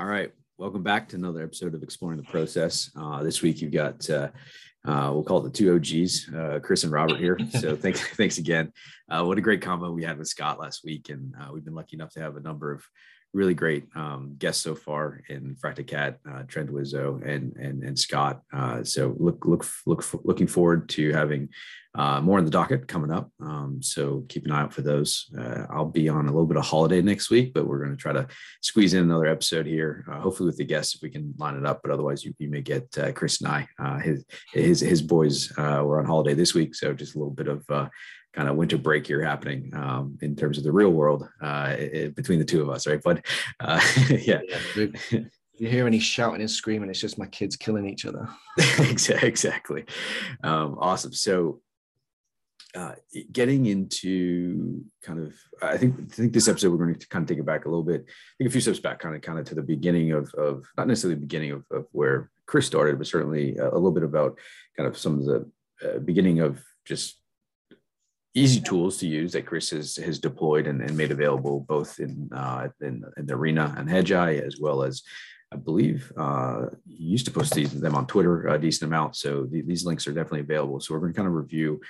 All right. Welcome back to another episode of Exploring the Process. This week, you've got, we'll call it the two OGs, Chris and Robert here. So thanks again. What a great combo we had with Scott last week. And we've been lucky enough to have a number of really great guests so far in Fracticat, Trent Wizzo, and Scott. So looking forward to having more on the docket coming up. So keep an eye out for those. I'll be on a little bit of holiday next week, but we're going to try to squeeze in another episode here, hopefully with the guests if we can line it up. But otherwise, you may get Chris and I, his boys were on holiday this week, so just a little bit of kind of winter break here happening in terms of the real world between the two of us, right, bud? Yeah. You hear any shouting and screaming, it's just my kids killing each other. Exactly. Awesome. So getting into kind of, I think this episode, we're going to kind of take it back a little bit, I think a few steps back, kind of to the beginning of not necessarily the beginning of where Chris started, but certainly a little bit about kind of some of the beginning of just easy tools to use that Chris has deployed and made available both in the arena and Hedgeye, as well as, I believe, you used to post them on Twitter a decent amount. So these links are definitely available. So we're going to kind of review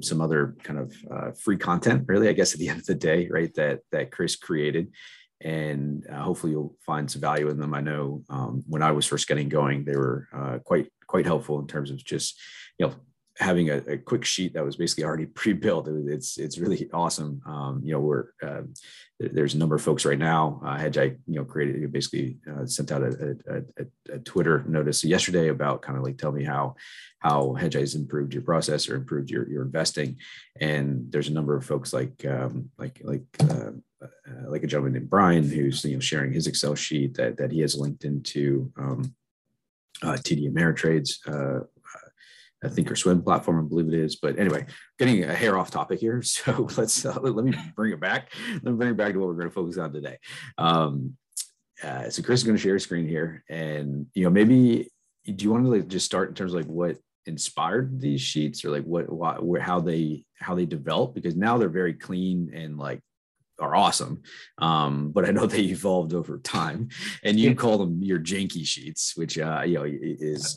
some other kind of free content, really, I guess, at the end of the day, right, that Chris created. And hopefully you'll find some value in them. I know when I was first getting going, they were quite helpful in terms of just, you know, having a quick sheet that was basically already pre-built. It's really awesome. We're there's a number of folks right now. Hedgeye, created, basically sent out a Twitter notice yesterday about kind of like, tell me how Hedgeye's improved your process or improved your investing. And there's a number of folks like a gentleman named Brian, who's sharing his Excel sheet that he has linked into TD Ameritrade's Thinkorswim platform, I believe it is. But anyway, getting a hair off topic here. So let me bring it back. Let me bring it back to what we're going to focus on today. So Chris is going to share a screen here, and maybe do you want to just start in terms of what inspired these sheets, or how they developed? Because now they're very clean and are awesome. But I know they evolved over time, and you call them your janky sheets, which is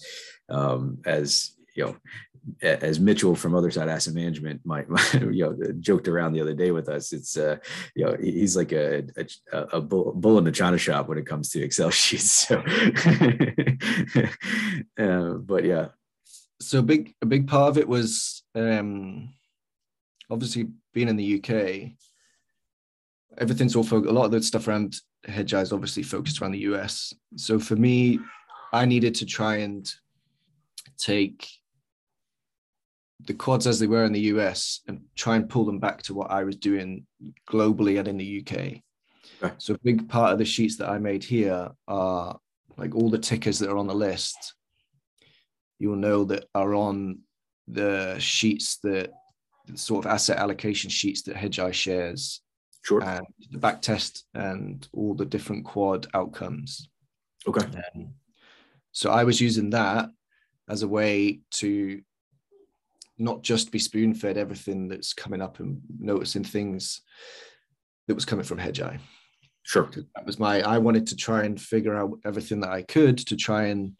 as Mitchell from Other Side Asset Management joked around the other day with us, it's he's like a bull in a china shop when it comes to Excel sheets. So, but yeah. So a big part of it was obviously being in the UK. Everything's all focused. A lot of the stuff around Hedgeye is obviously focused around the US. So for me, I needed to try and take the quads as they were in the US and try and pull them back to what I was doing globally and in the UK. Okay. So a big part of the sheets that I made here are all the tickers that are on the list. You'll know that are on the sheets that sort of asset allocation sheets that Hedgeye shares. Sure. And the back test and all the different quad outcomes. Okay. So I was using that as a way to not just be spoon-fed everything that's coming up and noticing things that was coming from Hedgeye. Sure. That was I wanted to try and figure out everything that I could to try and,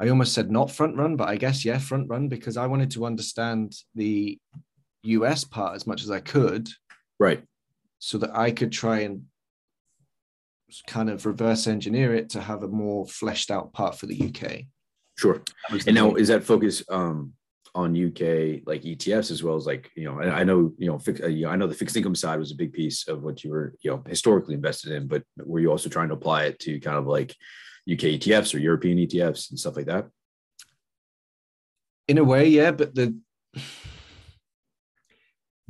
I almost said not front run, but I guess, yeah, front run, because I wanted to understand the US part as much as I could. Right. So that I could try and kind of reverse engineer it to have a more fleshed out part for the UK. Sure. And now is that focus on UK ETFs as well as I know the fixed income side was a big piece of what you were historically invested in, but were you also trying to apply it to kind of UK ETFs or European ETFs and stuff like that? In a way, yeah, but the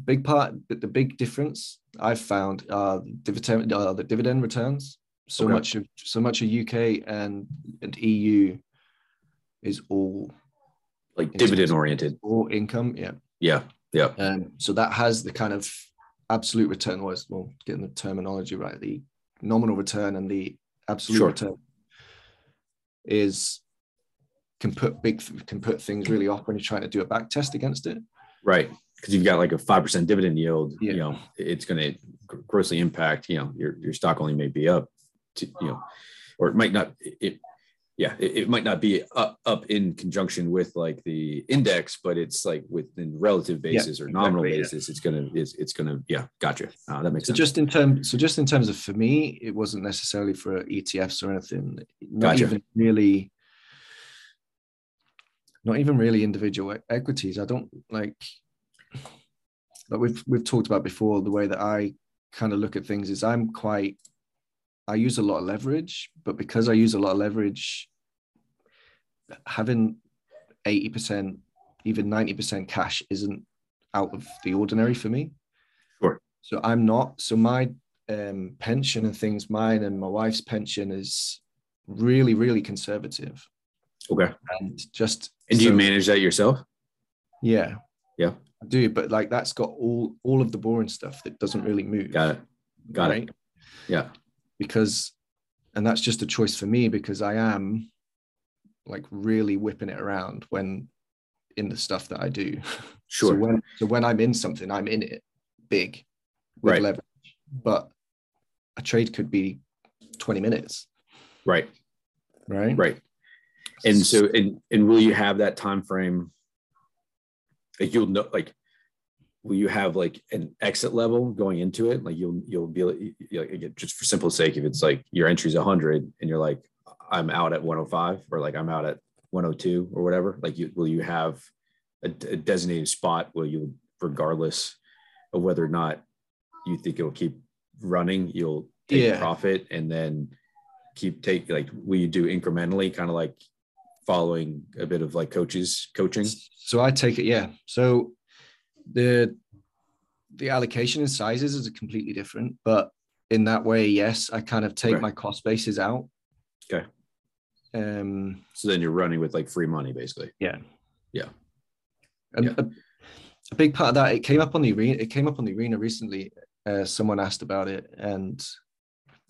big part, but the big difference I've found are the dividend returns. So okay. much of UK and EU is all dividend oriented or income. Yeah. So that has the kind of absolute return, getting the terminology right, the nominal return and the absolute return can put things really off when you're trying to do a back test against it. Right. Because you've got a 5% dividend yield, it's going to grossly impact, your stock only may be up to, or it might not, it might not be up in conjunction with like the index, but it's like within relative basis or nominal basis, it's going to, gotcha. That makes sense. So just in terms of, for me, it wasn't necessarily for ETFs or anything, not even really individual equities. I don't like we've talked about before, the way that I kind of look at things is I use a lot of leverage, but because I use a lot of leverage, having 80%, even 90% cash isn't out of the ordinary for me. Sure. So I'm not, so my pension and things, mine and my wife's pension is really, really conservative. Okay. And do you manage that yourself? Yeah. Yeah. I do, but like that's got all of the boring stuff that doesn't really move. Got it. Yeah. And that's just a choice for me because I am like really whipping it around when in the stuff that I do. Sure. So when I'm in something, I'm in it big with leverage, but a trade could be 20 minutes. Right. And so, and will you have that time frame? Like you'll know, like, will you have like an exit level going into it? Like you'll be like, just for simple sake, if it's like your entry's 100 and you're like, I'm out at 105 or like I'm out at 102 or whatever. Like will you have a designated spot? Will you, regardless of whether or not you think it'll keep running, you'll take profit and then will you do incrementally, kind of like following a bit of like coaching? So I take it. Yeah. So the allocation in sizes is completely different, but in that way, yes, I kind of take my cost bases out. Okay. So then you're running with like free money basically. Yeah. And a big part of that, it came up on the arena recently. Someone asked about it, and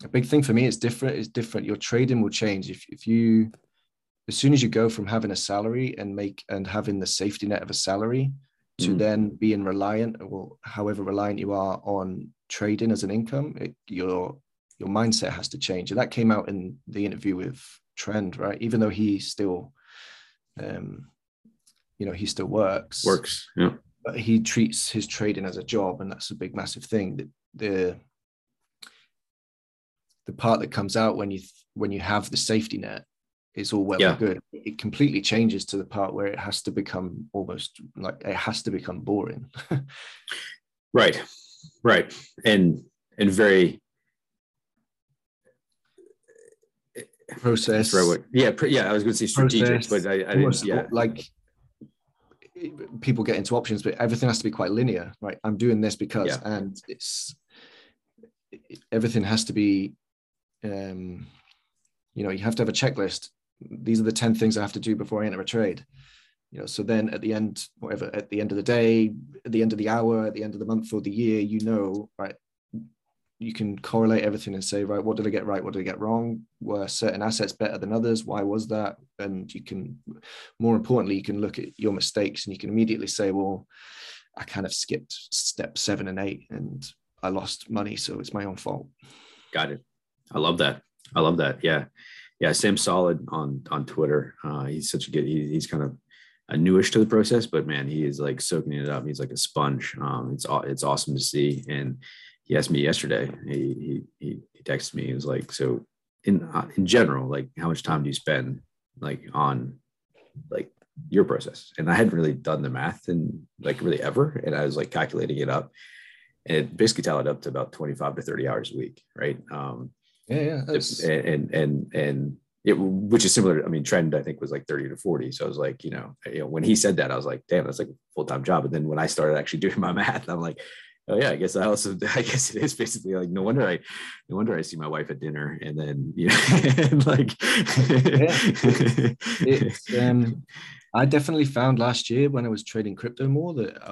a big thing for me, it's different. Your trading will change. If you, as soon as you go from having a salary and having the safety net of a salary to then being reliant, or however reliant you are on trading as an income, your mindset has to change. And that came out in the interview with Trent, right? Even though he still, he still works. Yeah. But he treats his trading as a job. And that's a big, massive thing that the part that comes out when you have the safety net is all well and good. It completely changes to the part where it has to become almost boring. Right. And very process. I was going to say strategic, process, but I didn't. Yeah. Like people get into options, but everything has to be quite linear. Right. I'm doing this because, and everything has to be. You have to have a checklist. These are the 10 things I have to do before I enter a trade. So then at the end, whatever, at the end of the day, at the end of the hour, at the end of the month or the year, right, you can correlate everything and say, right, what did I get right? What did I get wrong? Were certain assets better than others? Why was that? And more importantly, you can look at your mistakes and you can immediately say, well, I kind of skipped step 7 and 8 and I lost money. So it's my own fault. Got it. I love that. Yeah. Sam Solid on Twitter. He's such a good, he's kind of newish to the process, but man, he is like soaking it up. He's like a sponge. It's awesome to see. And he asked me yesterday, he texted me. He was like, so in general, like how much time do you spend like on like your process? And I hadn't really done the math and like really ever. And I was like calculating it up and it basically tallied up to about 25 to 30 hours a week. Right. And it, which is similar. I mean, Trend I think was like 30 to 40. So I was like, when he said that, I was like, damn, that's like a full-time job. And then when I started actually doing my math, I'm like, oh yeah, I guess it is basically like, no wonder I see my wife at dinner. And then, I definitely found last year when I was trading crypto more that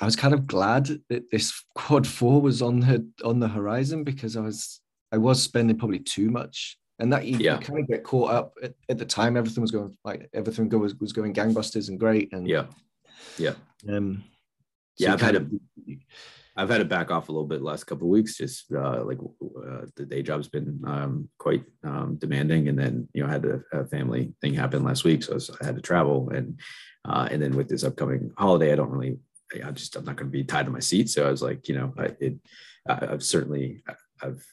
I was kind of glad that this Quad 4 was on the horizon because I was spending probably too much, and that you kind of get caught up at the time. Everything was going gangbusters and great. And I've had I've had to back off a little bit the last couple of weeks, just the day job's been quite demanding. And then, you know, I had a family thing happen last week. So I had to travel. And then with this upcoming holiday, I don't really, I'm not going to be tied to my seat. So I was like, you know, I've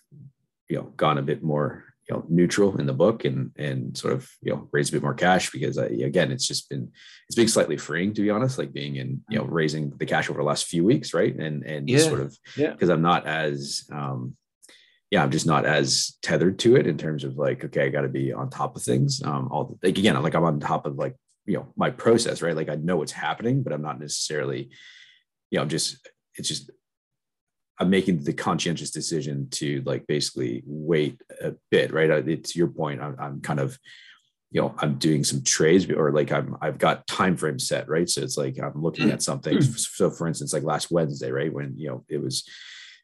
you know, gone a bit more, you know, neutral in the book and sort of, you know, raise a bit more cash because again, it's been slightly freeing, to be honest, like being in, you know, raising the cash over the last few weeks. Right. And yeah, sort of, yeah, cause I'm not as, I'm just not as tethered to it in terms of like, okay, I got to be on top of things. I'm on top of like, you know, my process, right? Like I know what's happening, but I'm not necessarily, you know, I'm making the conscientious decision to like basically wait a bit, right? To your point, I'm kind of, you know, I'm doing some trades or like I've got time frame set, right? So it's like I'm looking at something. So for instance, like last Wednesday, right, when, you know, it was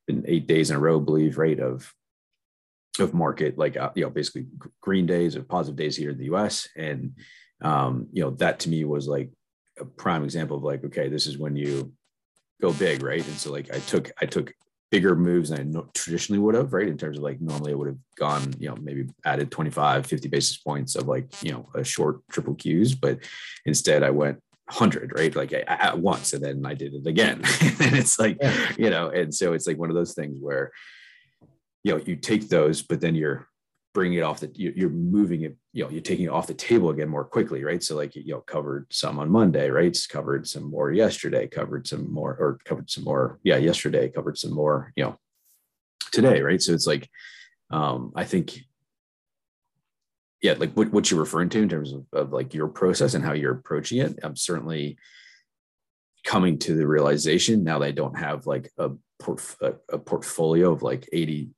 been 8 days in a row, I believe, right, of market, like you know, basically green days or positive days here in the U.S. And you know, that to me was like a prime example of like, okay, this is when you go big, right? And so like I took bigger moves than I traditionally would have, right? In terms of like normally I would have gone, you know, maybe added 25, 50 basis points of like, you know, a short triple Qs, but instead I went 100, right? Like at once, and then I did it again. And it's like, you know, and so it's like one of those things where, you know, you take those, but then you're bringing it off the, you're moving it, you know, you're taking it off the table again more quickly, right? So like, you know, covered some on Monday, right? Covered some more yesterday, covered some more, you know, today, right? So it's like, I think, yeah, like what you're referring to in terms of like your process and how you're approaching it, I'm certainly coming to the realization now that I don't have like a portfolio of like 80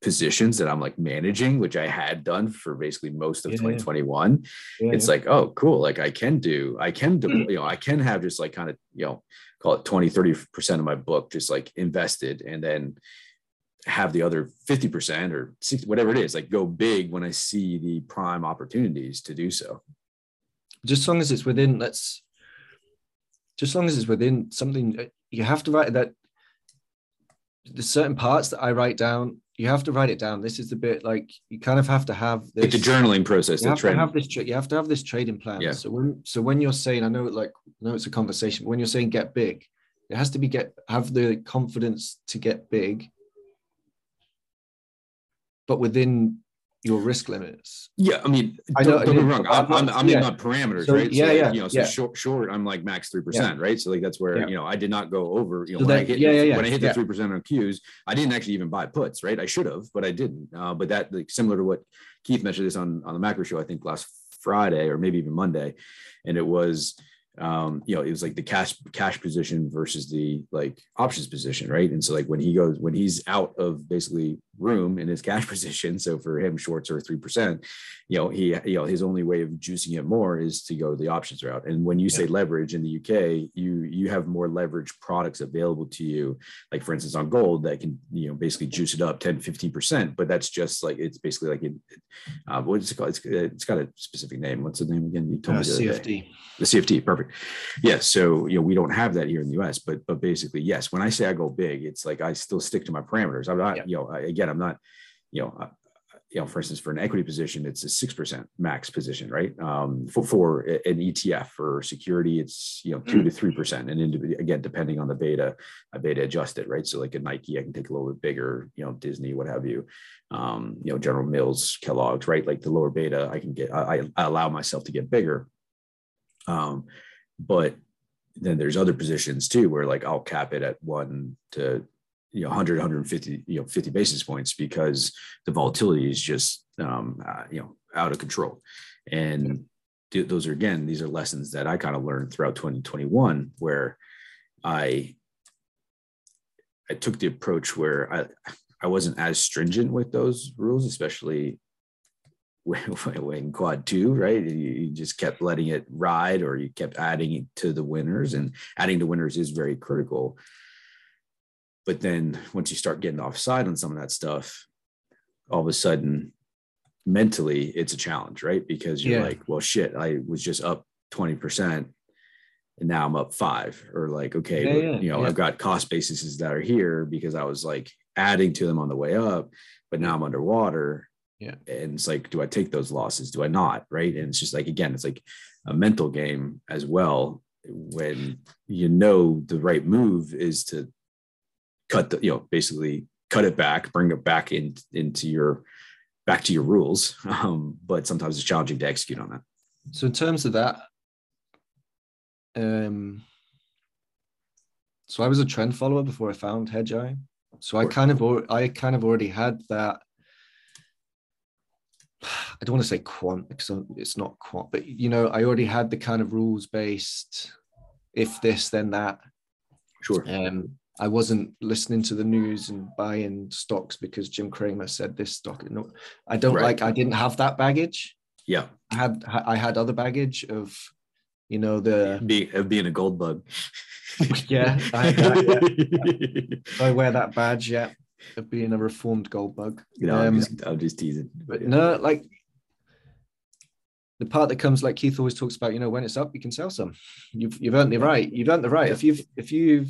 positions that I'm like managing, which I had done for basically most of 2021. Yeah. It's like, oh, cool. Like I can have just like kind of, you know, call it 20, 30% of my book, just like invested, and then have the other 50% or 60, whatever it is, like go big when I see the prime opportunities to do so. Just long as it's within something, you have to write that. There's certain parts that I write down. You have to write it down. This is the bit like you kind of have to have this, like the journaling process. You have to have this trading plan. Yeah. So when you're saying, I know it's a conversation, but when you're saying get big, it has to be have the confidence to get big, but within your risk limits. Yeah, I mean, don't get me wrong. I'm in my parameters, so, right? Short, I'm like max 3%, right? So like that's where you know I did not go over. You know, so when I hit the 3% on Qs, I didn't actually even buy puts, right? I should have, but I didn't. But that, like, similar to what Keith mentioned this on the macro show, I think last Friday or maybe even Monday, and it was, you know, it was like the cash position versus the like options position, right? And so like when he's out of basically room in his cash position, so for him shorts are 3%, you know, his only way of juicing it more is to go the options route. And when you say leverage in the UK, you have more leverage products available to you, like for instance on gold, that can, you know, basically juice it up 10-15%, but that's just like, it's basically like what's it called? It's got a specific name. What's the name again? You told me the CFD. Perfect. Yeah. So, you know, we don't have that here in the US, but basically, yes, when I say I go big, it's like I still stick to my parameters. I'm not, you know, I'm not, you know, for instance, for an equity position, it's a 6% max position, right? For an ETF or security, it's, you know, 2 to 3%. And again, depending on the beta, I beta adjust it, right? So like a Nike, I can take a little bit bigger, you know, Disney, what have you, you know, General Mills, Kellogg's, right? Like the lower beta, I allow myself to get bigger. But then there's other positions too, where like I'll cap it at 1 to, you know, 100, 150, you know, 50 basis points because the volatility is just, you know, out of control. And those are, again, these are lessons that I kind of learned throughout 2021, where I took the approach where I wasn't as stringent with those rules, especially when quad two, right? You just kept letting it ride, or you kept adding it to the winners, and adding to winners is very critical. But then once you start getting offside on some of that stuff, all of a sudden mentally it's a challenge, right? Because you're like, well, shit, I was just up 20%. and now I'm up 5, or like, okay, I've got cost bases that are here because I was like adding to them on the way up, but now I'm underwater. Yeah. And it's like, do I take those losses? Do I not? Right. And it's just like, again, it's like a mental game as well. When you know the right move is to cut the, basically cut it back, bring it back into your rules. But sometimes it's challenging to execute on that. So in terms of that, so I was a trend follower before I found Hedgeye. So I kind of already had that. I don't want to say quant because it's not quant, but I already had the kind of rules based, if this, then that. Sure. I wasn't listening to the news and buying stocks because Jim Cramer said this stock. No, I don't I didn't have that baggage. Yeah. I had other baggage of, being a gold bug. Yeah. I had that, yeah. So I wear that badge. Yeah. Of being a reformed gold bug. I'm just teasing. But no, like the part that comes, like Keith always talks about, when it's up, you can sell some. You've earned the right. You've earned the right. Yeah. If you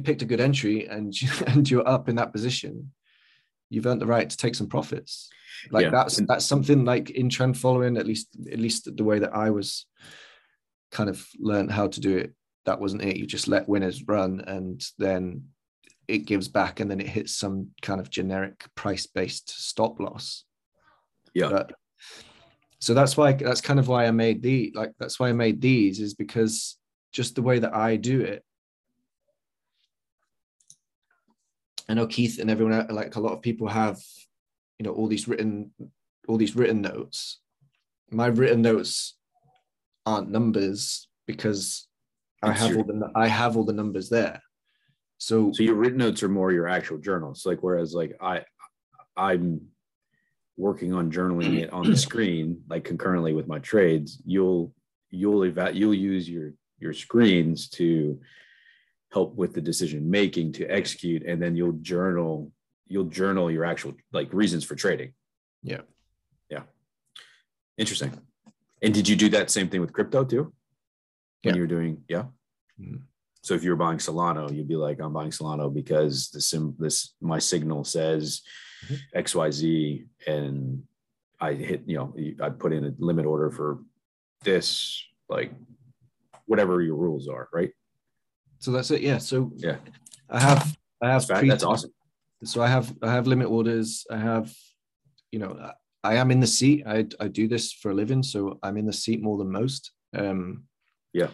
picked a good entry and you're up in that position, you've earned the right to take some profits. Like that's something like in trend following, at least the way that I was kind of learned how to do it. That wasn't it. You just let winners run and then it gives back and then it hits some kind of generic price-based stop loss. Yeah. So that's why I made these is because just the way that I do it. I know Keith and everyone else, like a lot of people have, all these written notes. My written notes aren't numbers because I have all the numbers there. So your written notes are more your actual journals. Like, whereas like I'm working on journaling it on the screen, like concurrently with my trades, you'll use your screens to help with the decision making to execute. And then you'll journal your actual like reasons for trading. Yeah. Yeah. Interesting. And did you do that same thing with crypto too? Yeah. When you were doing, yeah. Mm-hmm. So if you're buying Solana, you'd be like, I'm buying Solana because my signal says XYZ, and I hit, I put in a limit order for this, like whatever your rules are, right? So that's it. Yeah. So yeah, I have that's awesome. So I have limit orders. I have, I am in the seat. I do this for a living, so I'm in the seat more than most. Yeah.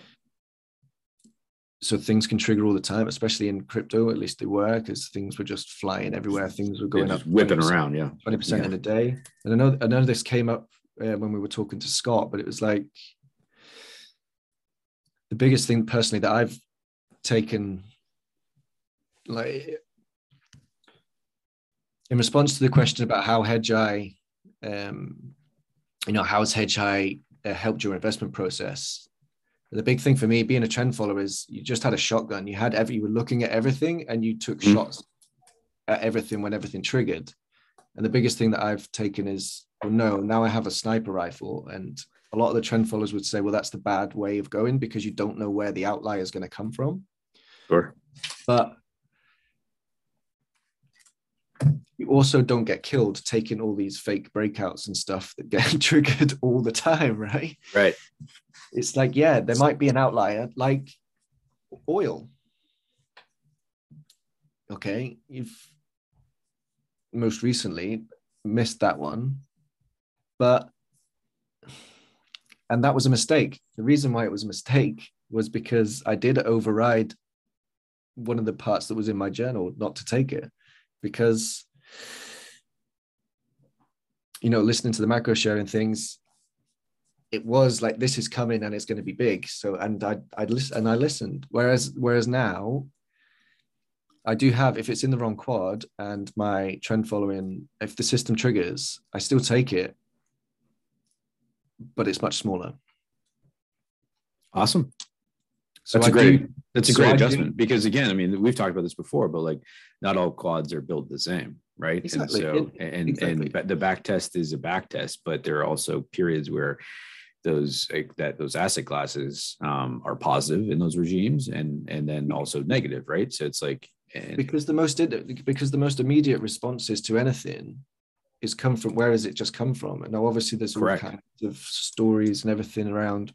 So things can trigger all the time, especially in crypto. At least they were, because things were just flying everywhere. Things were going up, whipping around, yeah, 20% in a day. And I know this came up when we were talking to Scott, but it was like the biggest thing personally that I've taken, like in response to the question about how Hedgeye, how has Hedgeye helped your investment process? The big thing for me being a trend follower is you just had a shotgun. You were looking at everything and you took shots at everything when everything triggered. And the biggest thing that I've taken is, now I have a sniper rifle. And a lot of the trend followers would say, well, that's the bad way of going because you don't know where the outlier is going to come from. Sure. But you also don't get killed taking all these fake breakouts and stuff that get triggered all the time, right? Right. It's like, yeah, there might be an outlier, like oil. Okay, you've most recently missed that one, and that was a mistake. The reason why it was a mistake was because I did override one of the parts that was in my journal not to take it, because, listening to the macro sharing things, it was like, this is coming and it's going to be big. So, and I listened. Whereas now I do have, if it's in the wrong quad and my trend following, if the system triggers, I still take it, but it's much smaller. Awesome. So that's a great adjustment, because again, I mean, we've talked about this before, but like not all quads are built the same. Right. Exactly. And so, and the back test is a back test, but there are also periods where those asset classes are positive in those regimes, and then also negative, right? So it's like, because the most immediate responses to anything is come from, where has it just come from? And now obviously there's all kinds of stories and everything around.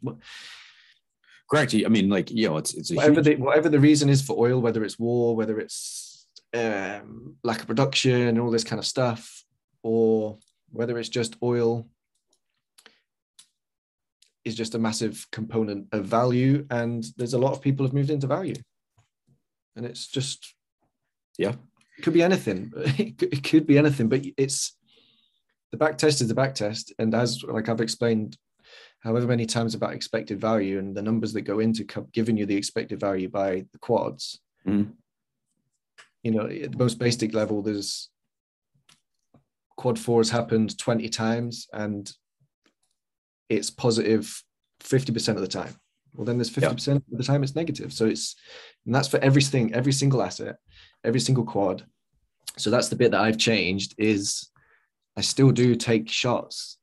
Correct. I mean, like, you know, it's a whatever the reason is for oil, whether it's war, whether it's lack of production and all this kind of stuff, or whether it's just oil is just a massive component of value. And there's a lot of people have moved into value, and it's just, yeah, it could be anything. It could be anything, but it's, the back test is the back test. And as like I've explained however many times about expected value and the numbers that go into giving you the expected value by the quads, you know, at the most basic level, there's quad four has happened 20 times and it's positive 50% of the time. Well, then there's 50% of the time it's negative. So it's, and that's for everything, every single asset, every single quad. So that's the bit that I've changed, is I still do take shots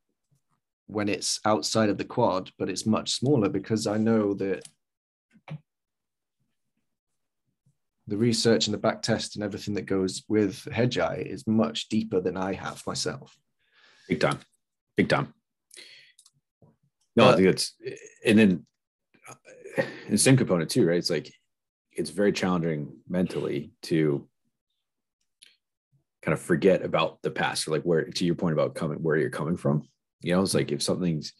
when it's outside of the quad, but it's much smaller, because I know that the research and the back test and everything that goes with Hedgeye is much deeper than I have myself. Big time, big time. No, I think that's, and then the same component too, right? It's like, it's very challenging mentally to kind of forget about the past, or like, where, to your point about where you're coming from. You know, it's like, if so like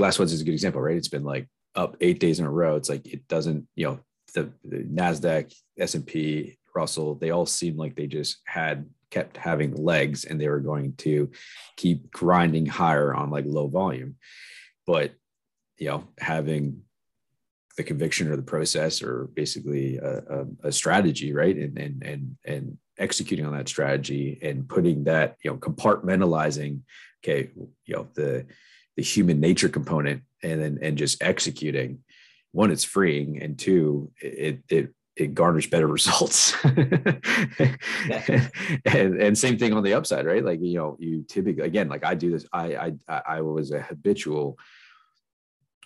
last one's is a good example, right? It's been like up 8 days in a row. It's like, it doesn't, you know, the NASDAQ, S&P, Russell, they all seem like they just kept having legs, and they were going to keep grinding higher on like low volume. But, you know, having the conviction or the process, or basically a strategy, right? And executing on that strategy, and putting that, you know, compartmentalizing, okay, you know, the human nature component, and then, and just executing. One, it's freeing, and two, it garners better results. and same thing on the upside, right? Like, you know, you typically, again, like I do this, I was a habitual,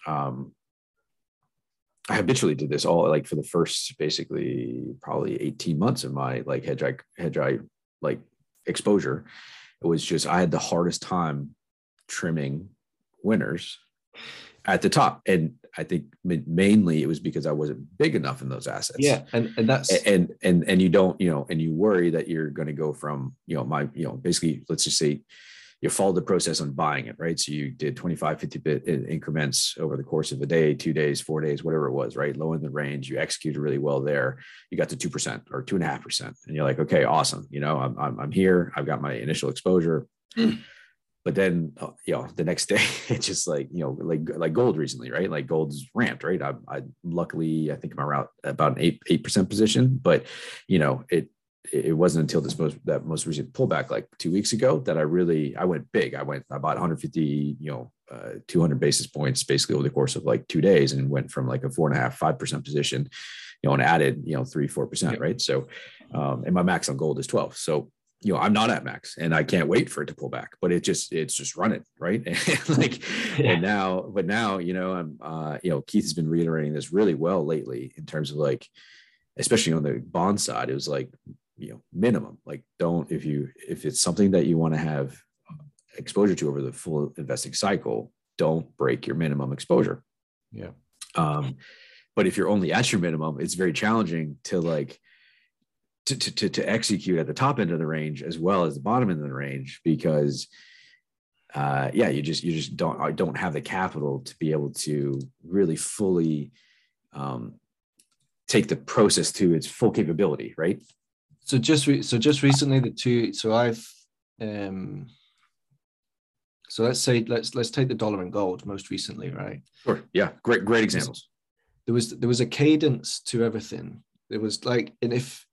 I habitually did this all, like, for the first basically probably 18 months of my like Hedgeye like exposure. It was just, I had the hardest time trimming winners at the top, and I think mainly it was because I wasn't big enough in those assets. Yeah, and that's and you don't, you know, and you worry that you're going to go from, you know, basically, let's just say, you follow the process on buying it, right? So you did 25, 50 bit increments over the course of a day, 2 days, 4 days, whatever it was, right? Low in the range, you executed really well there. You got to 2% or 2.5%. And you're like, okay, awesome. You know, I'm here. I've got my initial exposure. But then, you know, the next day, it's just like, you know, like gold recently, right? Like gold's ramped, right? I luckily, I think I'm around about an 8% position, but, you know, it wasn't until that most recent pullback, like 2 weeks ago, that I went big. I bought 150, you know, 200 basis points basically over the course of like 2 days, and went from like a 4.5%, 5% position, you know, and added, you know, 3-4%. Yeah. Right. So, and my max on gold is 12. So, you know, I'm not at max, and I can't wait for it to pull back, but it's just running. Right. And like, yeah. But now, you know, I'm, you know, Keith has been reiterating this really well lately in terms of like, especially on the bond side, it was like, you know, minimum, like if it's something that you want to have exposure to over the full investing cycle, don't break your minimum exposure. Yeah. But if you're only at your minimum, it's very challenging to like, to execute at the top end of the range as well as the bottom end of the range, because yeah, you just don't have the capital to be able to really fully take the process to its full capability. Right. So just recently, so let's say, let's take the dollar and gold most recently, right? Sure. Yeah. Great examples. There was a cadence to everything. It was like, and if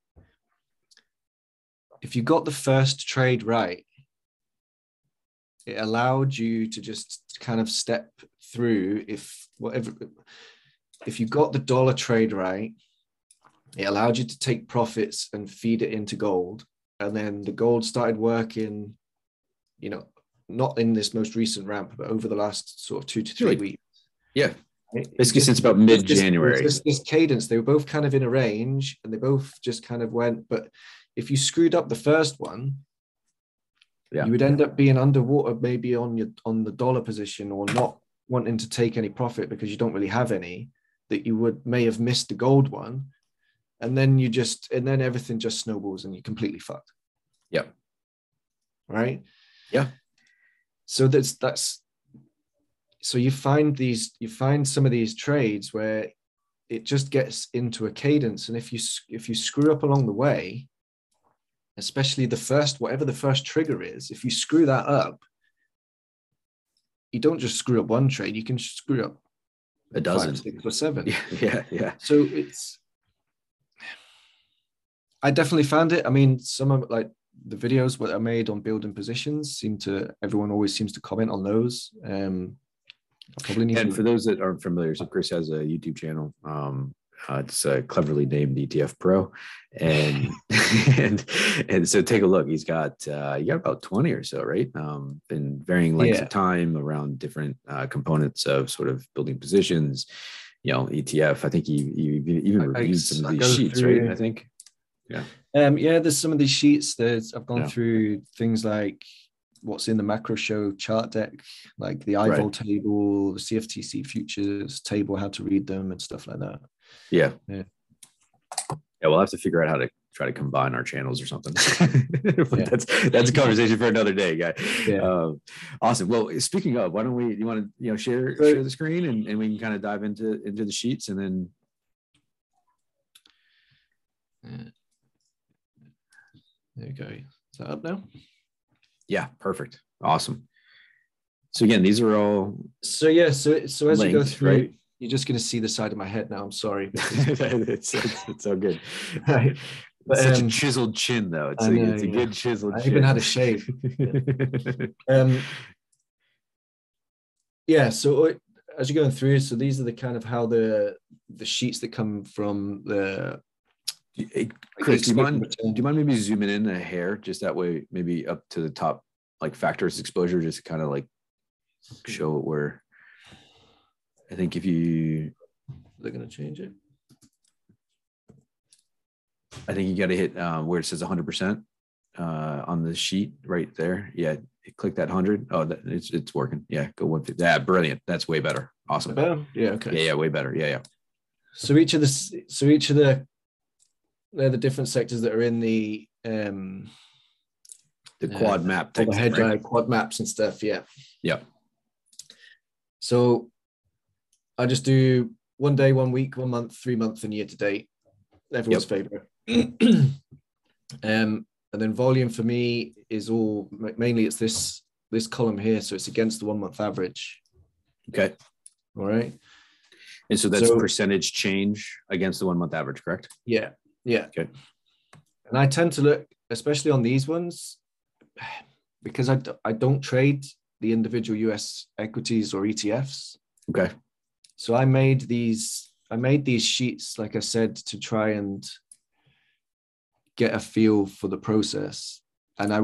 you got the first trade right, it allowed you to just kind of step through. If you got the dollar trade right, it allowed you to take profits and feed it into gold. And then the gold started working, you know, not in this most recent ramp, but over the last sort of 2 to 3 weeks. Yeah. Basically since about mid-January. This cadence, they were both kind of in a range and they both just kind of went, but if you screwed up the first one, yeah, you would end up being underwater maybe on the dollar position or not wanting to take any profit because you don't really have any that you would may have missed the gold one. And then you just, and then everything just snowballs and you're completely fucked. Yeah. Right. Yeah. So that's, so you find some of these trades where it just gets into a cadence. And if you screw up along the way, especially the first, whatever the first trigger is, if you screw that up, you don't just screw up one trade, you can screw up a dozen, 5, 6, or 7. Yeah. So it's, I definitely found it. I mean, some of like the videos that I made on building positions everyone always seems to comment on those. For those that aren't familiar, so Chris has a YouTube channel. It's cleverly named ETF Pro, and so take a look. He's got you got about 20 or so, right? In varying lengths of time around different components of sort of building positions. You know, ETF. I think he even reviewed some of these sheets, right? I think. Yeah. There's some of these sheets that I've gone through, things like what's in the macro show chart deck, like the IVOL table, the CFTC futures table, how to read them and stuff like that. Yeah. We'll have to figure out how to try to combine our channels or something. That's a conversation for another day, guy. Yeah. Awesome. Well, speaking of, why don't we? You want to share the screen and we can kind of dive into the sheets and then. There we go. Is that up now? Yeah, perfect. Awesome. So again, these are all. So as linked, you go through, right? You're just going to see the side of my head now. I'm sorry. it's all good. Right. But, such a chiseled chin, though. It's a good chiseled chin. I even had a shave. So as you're going through, so these are the kind of how the sheets that come from the. Hey, Chris, do you mind maybe zooming in a hair, just that way, maybe up to the top, like factors exposure, just to kind of like show it where. I think they're going to change it. I think you got to hit where it says 100% on the sheet right there. Yeah, click that 100. Oh, it's working. Yeah, go 150. Yeah, brilliant. That's way better. Awesome. Better? Yeah. Okay. Yeah. Way better. Yeah. So each of the they're the different sectors that are in the quad map, the Hedgeye quad maps and stuff. Yeah. So I just do 1 day, 1 week, 1 month, 3 months, and year to date. Everyone's favorite. And then volume for me is all mainly it's this column here, so it's against the 1 month average. Okay. All right. And so that's percentage change against the 1 month average, correct? Yeah. Yeah. Okay. And I tend to look, especially on these ones, because I don't trade the individual US equities or ETFs. Okay. So I made these sheets, like I said, to try and get a feel for the process. And I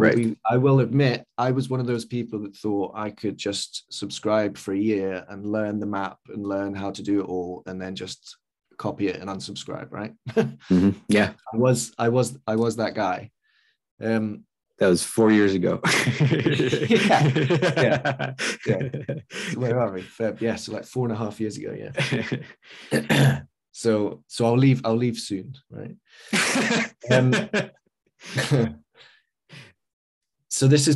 will admit, I was one of those people that thought I could just subscribe for a year and learn the map and learn how to do it all, and then just copy it and unsubscribe, right? Mm-hmm. Yeah. I was that guy. That was 4 years ago. So where are we? Yeah, so like 4.5 years ago, yeah. So I'll leave soon, right? So this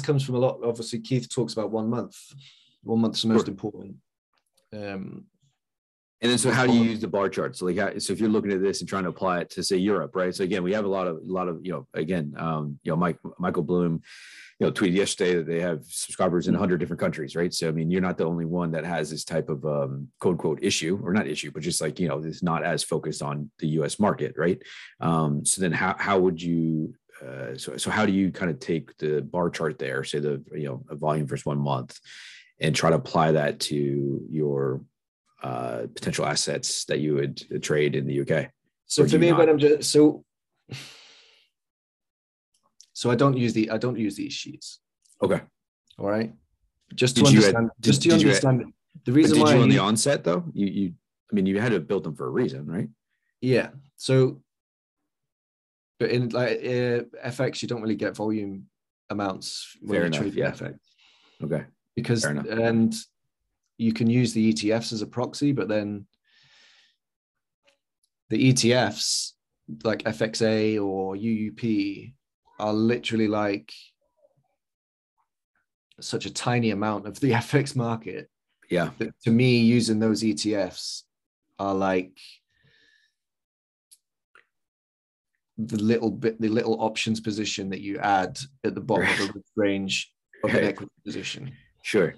comes from a lot. Obviously, Keith talks about 1 month. 1 month's the most important. And then, so how do you use the bar chart? So, if you're looking at this and trying to apply it to, say, Europe, right? So, again, we have a lot of, Michael Bloom, tweeted yesterday that they have subscribers in 100 different countries, right? So, I mean, you're not the only one that has this type of quote unquote issue, or not issue, but just like, it's not as focused on the U.S. market, right? So then, how would you? So how do you kind of take the bar chart there, say a volume versus 1 month, and try to apply that to your potential assets that you would trade in the UK? So for me, I don't use these sheets. Okay. All right. Just to understand the reason why. Did you on the onset though? I mean, you had to have built them for a reason, right? Yeah. So, but in like FX, you don't really get volume amounts when you're trading FX. Okay. Because and you can use the ETFs as a proxy, but then the ETFs like FXA or UUP are literally like such a tiny amount of the FX market. Yeah. That to me, using those ETFs are like the little options position that you add at the bottom of the range of an equity position. Sure. Right?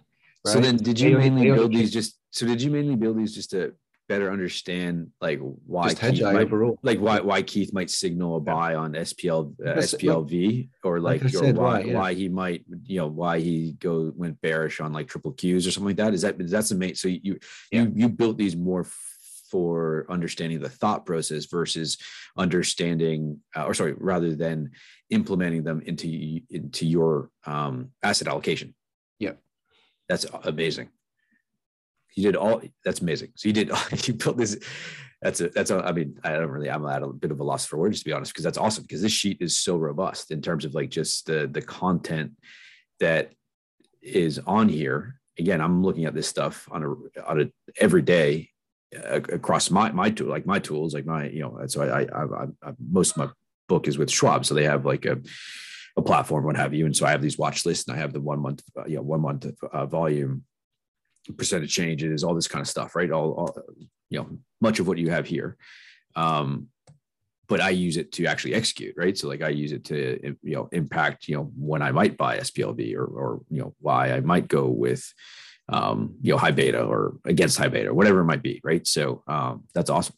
So then did you mainly build these just to better understand like why Keith might, overall. Like why Keith might signal a buy on SPLV or why he went bearish on like triple Qs or something like that. That's the main. So you built these more for understanding the thought process versus understanding rather than implementing them into your asset allocation. Yeah, that's amazing. You did all. That's amazing. So you built this. I'm at a bit of a loss for words, to be honest, because that's awesome. Because this sheet is so robust in terms of like just the content that is on here. Again, I'm looking at this stuff on a every day across my tools. So I most of my book is with Schwab, so they have like a platform, what have you. And so I have these watch lists, and I have the one month volume. Percentage changes, all this kind of stuff, right? All much of what you have here, but I use it to actually execute, right? So like I use it to impact when I might buy SPLV or why I might go with high beta or against high beta, whatever it might be, right? So that's awesome.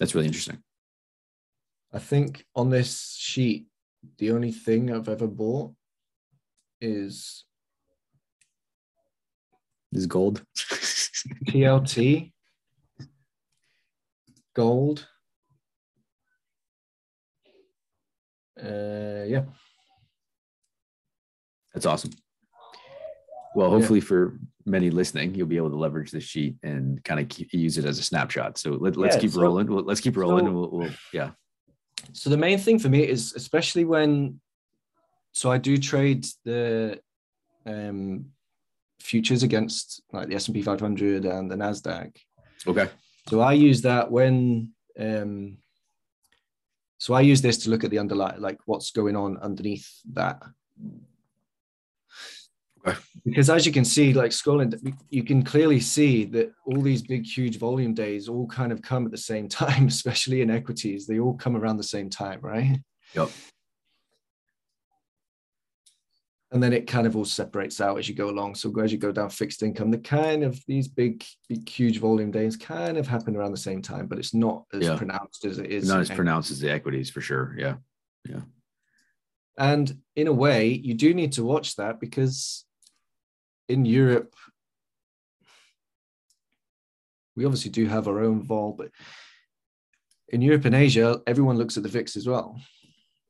That's really interesting. I think on this sheet, the only thing I've ever bought is. Is gold. TLT, gold. Yeah. That's awesome. Well, hopefully for many listening, you'll be able to leverage this sheet and kind of use it as a snapshot. So let's keep rolling. Let's keep rolling. So the main thing for me is, especially I do trade the, futures against like the S&P 500 and the NASDAQ. Okay. So I use that I use this to look at the underlying, like what's going on underneath that. Okay. Because as you can see, like scrolling, you can clearly see that all these big, huge volume days all kind of come at the same time, especially in equities. They all come around the same time, right? Yep. And then it kind of all separates out as you go along. So as you go down fixed income, the kind of these big, huge volume days kind of happen around the same time, but it's not as pronounced as it is. Not as pronounced as the equities for sure. Yeah. Yeah. And in a way, you do need to watch that because in Europe, we obviously do have our own vol, but in Europe and Asia, everyone looks at the VIX as well.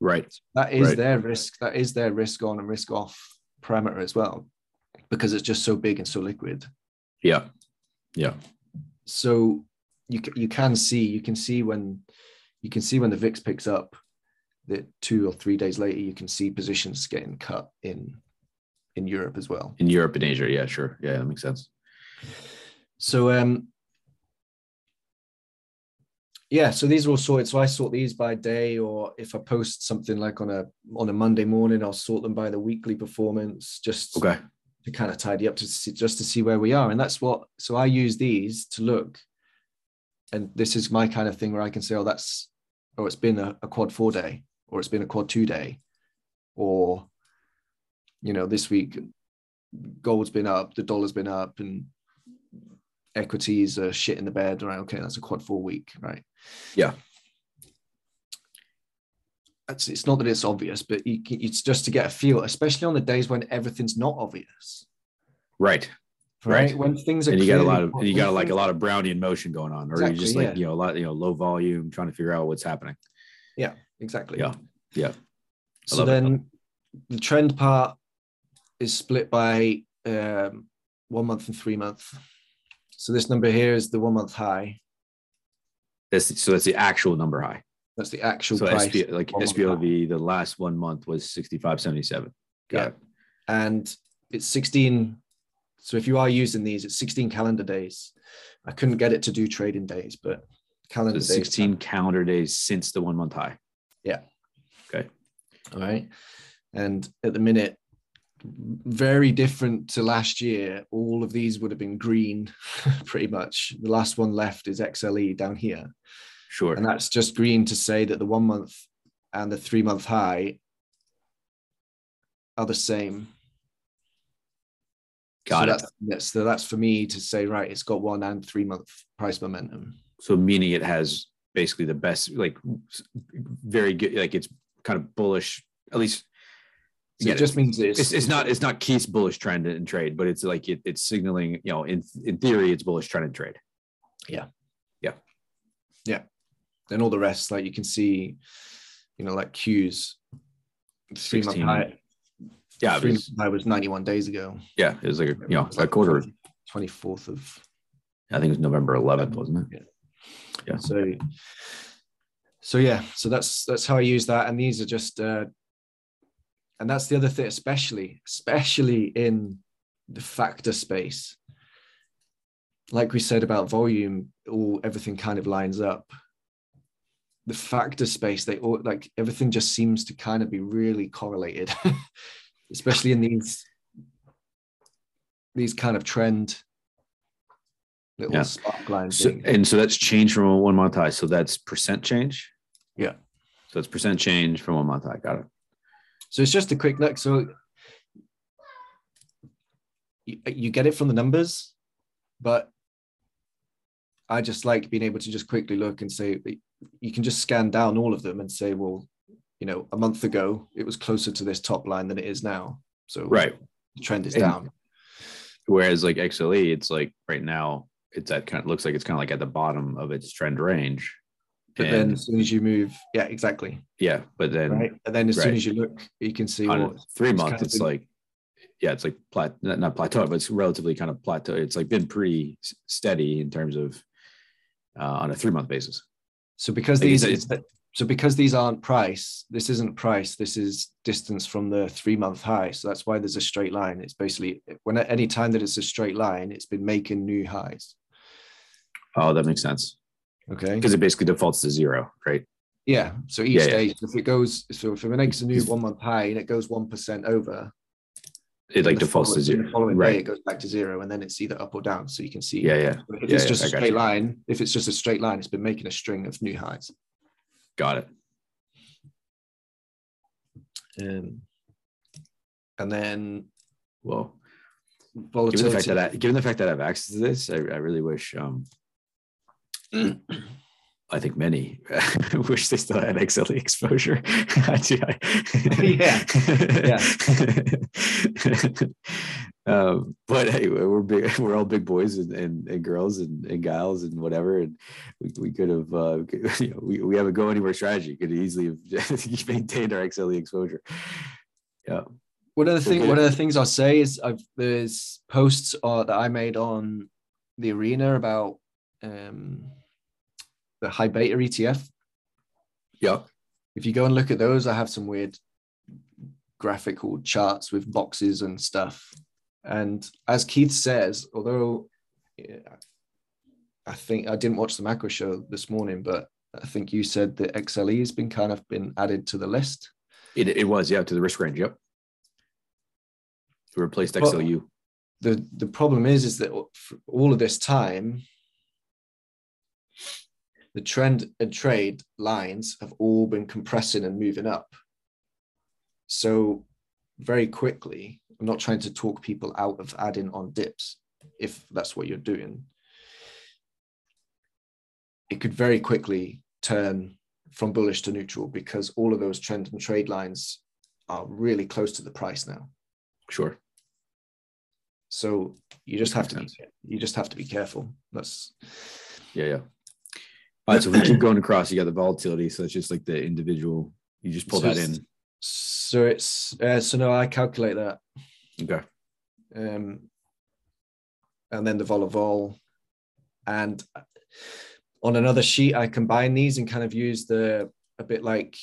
Right. That is their risk. That is their risk on and risk off parameter as well, because it's just so big and so liquid. Yeah. Yeah. So you can see when the VIX picks up, that 2 or 3 days later, you can see positions getting cut in Europe as well. In Europe and Asia. Yeah, sure. Yeah, that makes sense. So, so these are all sorted. So I sort these by day, or if I post something like on a Monday morning, I'll sort them by the weekly performance, just to kind of tidy up to see where we are. And so I use these to look, and this is my kind of thing where I can say, it's been a quad 4 day, or it's been a quad 2 day, or, this week gold's been up, the dollar's been up, and equities are shit in the bed, right? Okay, that's a quad 4 week, right? Yeah. It's not that it's obvious, but it's just to get a feel, especially on the days when everything's not obvious. Right. Right. When things are, and you got a lot of Brownian motion going on, or exactly, you're just like, a lot, low volume, trying to figure out what's happening. Yeah, exactly. Yeah. Yeah. So then the trend part is split by 1 month and 3 month. So this number here is the 1 month high. So that's the actual number high. That's the actual price. Like SPOV, the last 1 month was 65.77. Yeah. It. And it's 16. So if you are using these, it's 16 calendar days. I couldn't get it to do trading days, but calendar days. 16 calendar days since the 1 month high. Yeah. Okay. All right. And at the minute, very different to last year, all of these would have been green pretty much. The last one left is XLE down here. Sure. And that's just green to say that the 1 month and the 3 month high are the same. Got it. So that's for me to say, right, it's got 1 and 3 month price momentum. So meaning it has basically the best, like very good, like it's kind of bullish, at least. So yeah, it just means it's not Keith's bullish trend in trade, but it's like it's signaling, you know, in theory, it's bullish trend in trade. Yeah. Yeah. Yeah. Then all the rest, like you can see, you know, like Q's 3 month high. Yeah. 3 month high was 91 days ago. Yeah. It was like, you know, like a quarter. 24th of. I think it was November 11th, wasn't it? Yeah. Yeah. So yeah. So that's how I use that. And these are just, and that's the other thing, especially in the factor space. Like we said about volume, everything kind of lines up. The factor space, everything just seems to kind of be really correlated, especially in these kind of trend little spark lines. So, and so that's changed from a 1 month high. So that's percent change. Yeah. So it's percent change from 1 month high. Got it. So it's just a quick look. So you get it from the numbers, but I just like being able to just quickly look and say, you can just scan down all of them and say, well, you know, a month ago, it was closer to this top line than it is now. So right. The trend is down. Whereas like XLE, it's like right now, looks like it's kind of like at the bottom of its trend range. But then as soon as you move, yeah, exactly. Yeah, but then right? And then as soon as you look, you can see on 3 months, it's like, yeah, it's like not plateau, but it's relatively kind of plateau. It's like been pretty steady in terms of on a 3 month basis. So because these aren't price, this isn't price. This is distance from the 3 month high. So that's why there's a straight line. It's basically when at any time that it's a straight line, it's been making new highs. Oh, that makes sense. Okay. Because it basically defaults to zero, right? Yeah. So each day, if it makes a new 1 month high and it goes 1% over, it like defaults to zero. The following day, it goes back to zero, and then it's either up or down. So you can see. Yeah, yeah. If it's just a straight line, it's been making a string of new highs. Got it. And then, well, volatility. Given the fact that I have access to this, I really wish. I think many wish they still had XLE exposure. Yeah. But anyway, we're all big boys and girls and gals and whatever, and we could have we have a go anywhere strategy. Could easily have maintained our XLE exposure. Yeah. One of the things I'll say is there's posts that I made on the arena about. The high beta ETF. Yeah. If you go and look at those, I have some weird graphical charts with boxes and stuff. And as Keith says, although I think I didn't watch the macro show this morning, but I think you said that XLE has been kind of been added to the list. It was, yeah, to the risk range. Yep. To replace XLU. The problem is that for all of this time, the trend and trade lines have all been compressing and moving up. So very quickly, I'm not trying to talk people out of adding on dips, if that's what you're doing. It could very quickly turn from bullish to neutral because all of those trend and trade lines are really close to the price now. Sure. So you just have to be careful. That's yeah. All right, so if we keep going across, you got the volatility. So it's just like the individual, you just pull that in. So I calculate that. Okay. And then the vol-a-vol. And on another sheet, I combine these and kind of use the, a bit like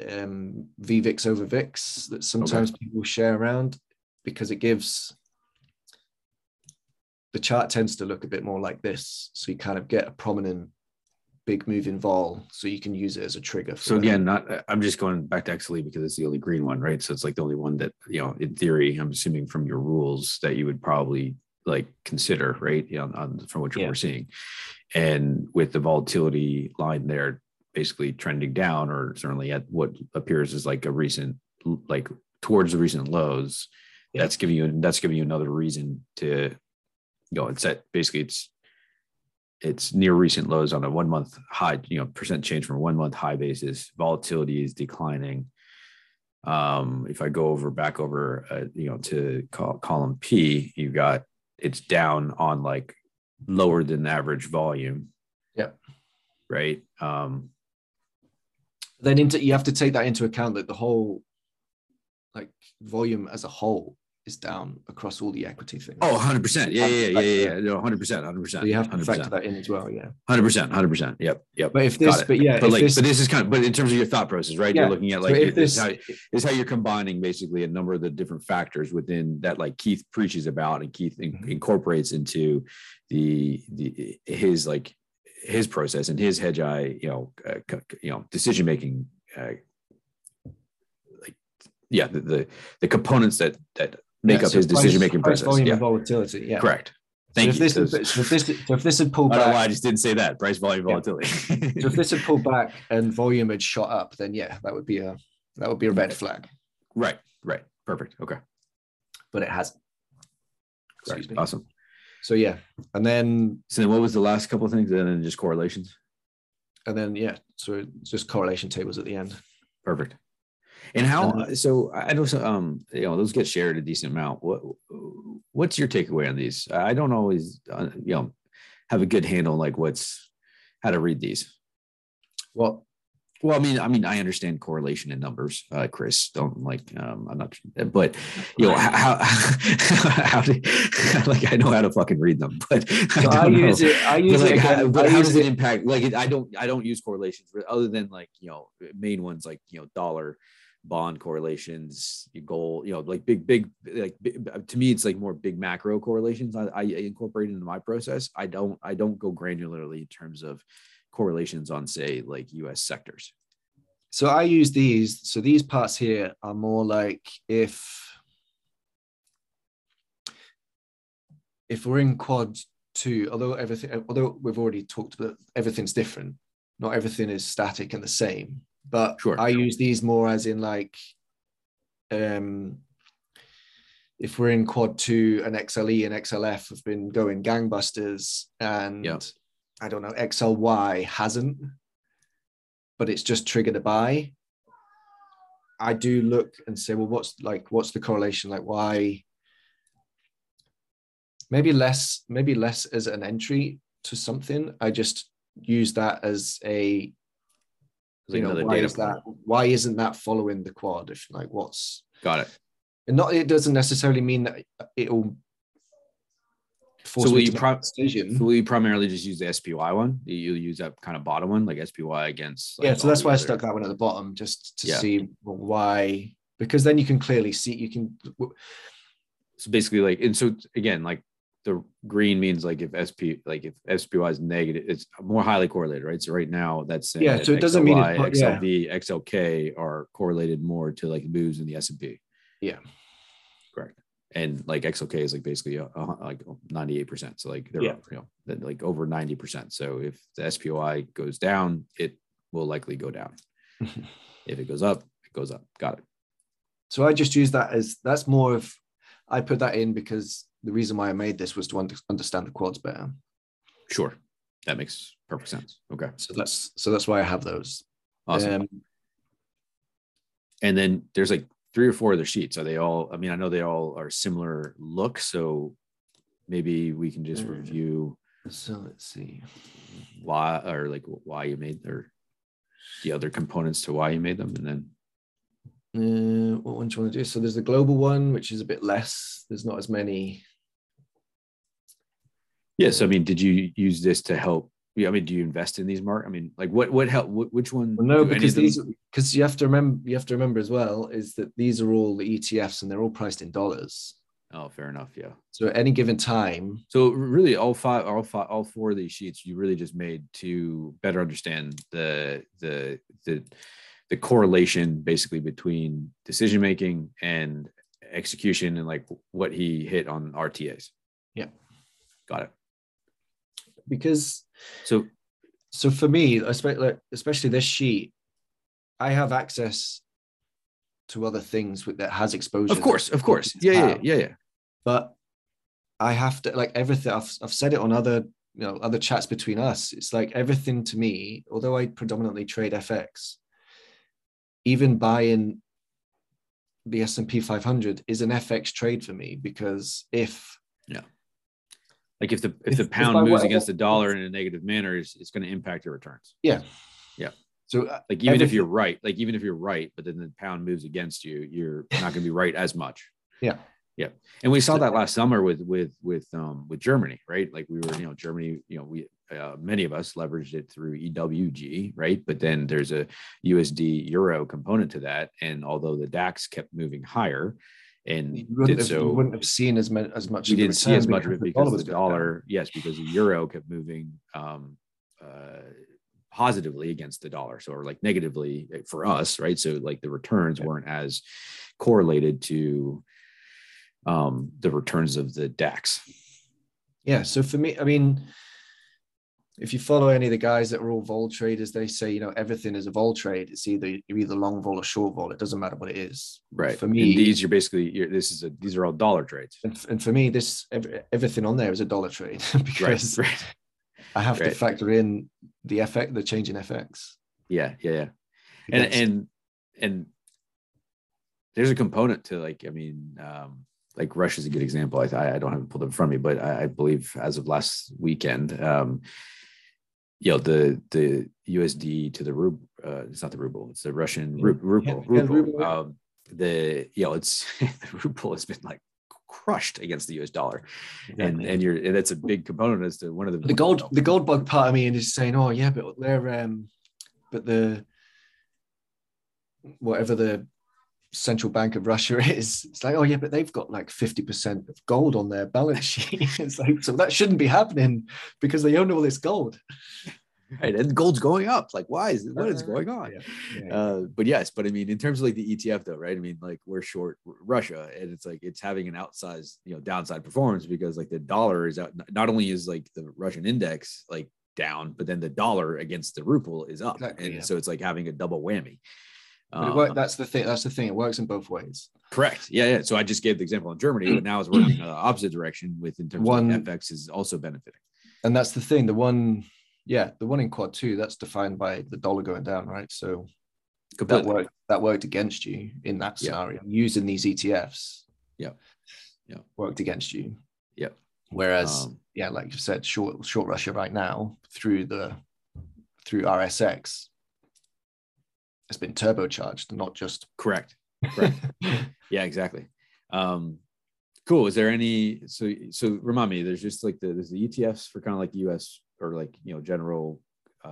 VVIX over VIX that sometimes people share around, because it gives, the chart tends to look a bit more like this. So you kind of get a prominent big move in vol, so you can use it as a trigger. So again, I'm just going back to XLE because it's the only green one, right? So it's like the only one that, you know, in theory, I'm assuming from your rules that you would probably like consider, right? You know, on, from what you were seeing. And with the volatility line there basically trending down, or certainly at what appears as like a recent, like towards the recent lows, that's giving you another reason to go and set. Basically it's near recent lows on a 1 month high, you know, percent change from a 1 month high basis. Volatility is declining. If I go over to column P, you've got, it's down on like lower than average volume. Yeah. Right. Then you have to take that into account, that the whole like volume as a whole is down across all the equity things. Oh, 100%. Yeah. No, 100%. So you have to factor that in as well. Yeah. 100%. Yep. But if this, this is kind of, but in terms of your thought process, right? Yeah. You're looking at like, so this is how you're combining basically a number of the different factors within that, like Keith preaches about, and Keith incorporates into his like his process and his Hedgeye, decision-making, the components that make up his decision-making process. Price, volume, and volatility. Yeah. Correct. Thank you. So if this had pulled back, I don't know why I just didn't say that. Price, volume, volatility. So if this had pulled back and volume had shot up, then yeah, that would be a red flag. Right. Perfect. Okay. But it hasn't. Excuse me. Awesome. So yeah, and then. So then, what was the last couple of things? And then just correlations. And then so just correlation tables at the end. Perfect. And how? So I know, those get shared a decent amount. What's your takeaway on these? I don't always, have a good handle on like how to read these. Well, I mean, I understand correlation in numbers, Chris. Don't like, I'm not, but I know how to fucking read them, but how does it impact? Like, I don't use correlations other than like main ones like dollar. Bond correlations, your goal, like big, like to me, it's like more big macro correlations. I incorporate into my process. I don't go granularly in terms of correlations on, say, like U.S. sectors. So I use these. So these parts here are more like if we're in quad two, although we've already talked about everything's different, not everything is static and the same. But sure. I use these more as in like, if we're in quad two and XLE and XLF have been going gangbusters, and I don't know, XLY hasn't, but it's just triggered a buy. I do look and say, well, what's the correlation? Like why? Maybe less as an entry to something. I just use that as a, why isn't that following the quad? If like what's got it, and not, it doesn't necessarily mean that it'll force decision. So will you primarily just use the SPY one? You'll use that kind of bottom one, like SPY against. Like, so that's why I stuck that one at the bottom, just to see why, because then you can clearly see So basically, like, and so again, like the green means like if SPY is negative, it's more highly correlated, right? So right now that's so it XLY, doesn't mean it's XLV, XLK are correlated more to like moves in the S&P. Yeah. Correct. And like XLK is like basically like 98%. So like they're like over 90%. So if the SPY goes down, it will likely go down. If it goes up, it goes up. Got it. So I just use that as, that's more of, I put that in because the reason why I made this was to understand the quads better. Sure. That makes perfect sense. Okay. So that's why I have those. Awesome. And then there's like three or four other sheets. Are they all, I know they all are similar look, so maybe we can just review. So let's see. Why you made the other components to why you made them. And then What one do you want to do? So there's the global one, which is a bit less. There's not as many. Yeah. So I mean, did you use this to help? Yeah, I mean, do you invest in these, Mark? I mean, like what help? Which one? Well, no, because you have to remember. You have to remember as well is that these are all the ETFs and they're all priced in dollars. Oh, fair enough. Yeah. So at any given time. So really, all four of these sheets, you really just made to better understand the correlation basically between decision making and execution, and like what he hit on RTAs. Yeah. Got it. Because so for me, especially this sheet, I have access to other things that has exposure. Of course. Yeah. But I have to, like, everything. I've said it on other chats between us. It's like everything to me, although I predominantly trade FX, even buying the S&P 500 is an FX trade for me, because if the pound moves against the dollar in a negative manner, it's going to impact your returns. Yeah. Yeah. So like even if you're right, but then the pound moves against you, you're not going to be right as much. Yeah. Yeah. And we saw that last summer with Germany, right? Like we were, Germany, many of us leveraged it through EWG, right? But then there's a USD Euro component to that. And although the DAX kept moving higher, and we wouldn't have seen as much. We didn't see as much of it because the dollar, yes, because the euro kept moving positively against the dollar, so or like negatively for us, right? So like the returns weren't as correlated to the returns of the DAX. Yeah. So for me, I mean, if you follow any of the guys that are all vol traders, they say, everything is a vol trade. It's either long vol or short vol. It doesn't matter what it is. Right. For me, and these are basically, these are all dollar trades. And for me, everything on there is a dollar trade because right. I have to factor in the FX, the change in FX. Yeah. And there's a component to like Russia's a good example. I don't have it pulled up in front of me, but I believe as of last weekend, the USD to the ruble, it's not the ruble, it's the Russian ruble. Yeah, ruble. The ruble has been like crushed against the U.S. dollar, exactly. and that's a big component as to one of the gold bug part of me is saying, oh yeah, but they're but the whatever the Central Bank of Russia is, it's like, oh yeah, but they've got like 50% of gold on their balance sheet. It's like, so that shouldn't be happening because they own all this gold. Right. And gold's going up. Like, why is it, what is going on? Yeah. But yes, but I mean, in terms of like the ETF though, right? I mean, like we're short Russia and it's like, it's having an outsized, downside performance because like the dollar is out, not only is like the Russian index like down, but then the dollar against the ruble is up. Exactly, and so it's like having a double whammy. But that's the thing. It works in both ways. Correct. Yeah. So I just gave the example in Germany, but now it's working the opposite direction in terms of FX is also benefiting. And that's the thing. The one in quad two, that's defined by the dollar going down, right? So that worked against you in that scenario. Using these ETFs. Yeah. Worked against you. Yeah. Whereas, like you said, short Russia right now through RSX. It's been turbocharged, not just correct. Yeah, exactly. Cool. Is there any? So remind me. There's just like there's the ETFs for kind of like U.S. or like general.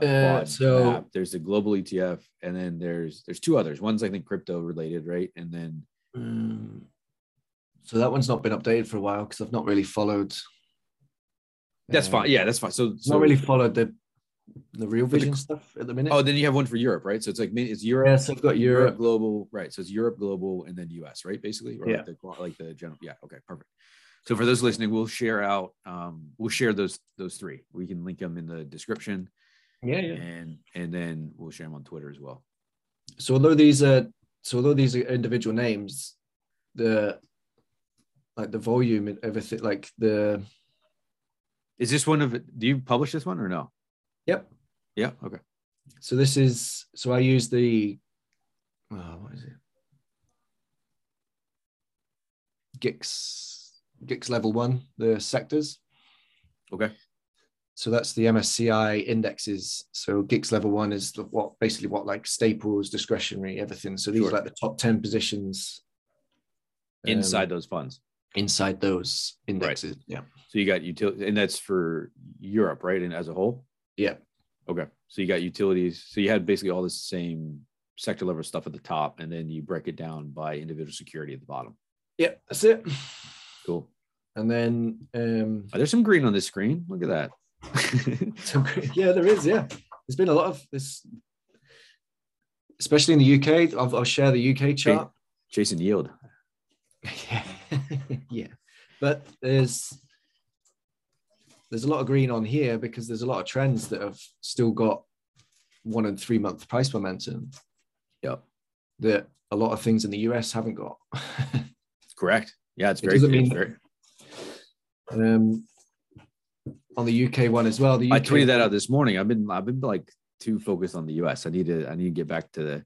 There's the global ETF, and then there's two others. One's I think crypto related, right? And then so that one's not been updated for a while because I've not really followed. That's fine. Yeah, that's fine. So not really followed the Real Vision stuff at the minute. Oh, then you have one for Europe, right? So it's like it's Europe. Yes, I've got Europe global, right? So it's Europe global and then US, right? Basically, or like the general. Yeah, okay, perfect. So for those listening, we'll share out. We'll share those three. We can link them in the description. Yeah. And then we'll share them on Twitter as well. So although these are individual names, the volume and everything, is this one of? Do you publish this one or no? Yep. Yeah. Okay. So I use the, what is it? GICS level 1, the sectors. Okay. So that's the MSCI indexes. So GICS level one is the, basically like staples, discretionary, everything. So these are like the top 10 positions inside those funds. Inside those indexes. Right. Yeah. So you got utility, and that's for Europe, right? And as a whole? Yeah. Okay. So you got utilities. So you had basically all the same sector level stuff at the top, and then you break it down by individual security at the bottom. Yeah, that's it. Cool. And then are there some green on this screen? Look at that. Yeah, there is. Yeah, there's been a lot of this, especially in the UK. I'll share the UK chart. Chasing yield. Yeah, yeah. But there's a lot of green on here because there's a lot of trends that have still got 1 and 3 month price momentum. Yep. That a lot of things in the US haven't got. Correct. Yeah, it's very clear. On the UK one as well. The UK, I tweeted that out this morning. I've been like too focused on the US. I need to get back to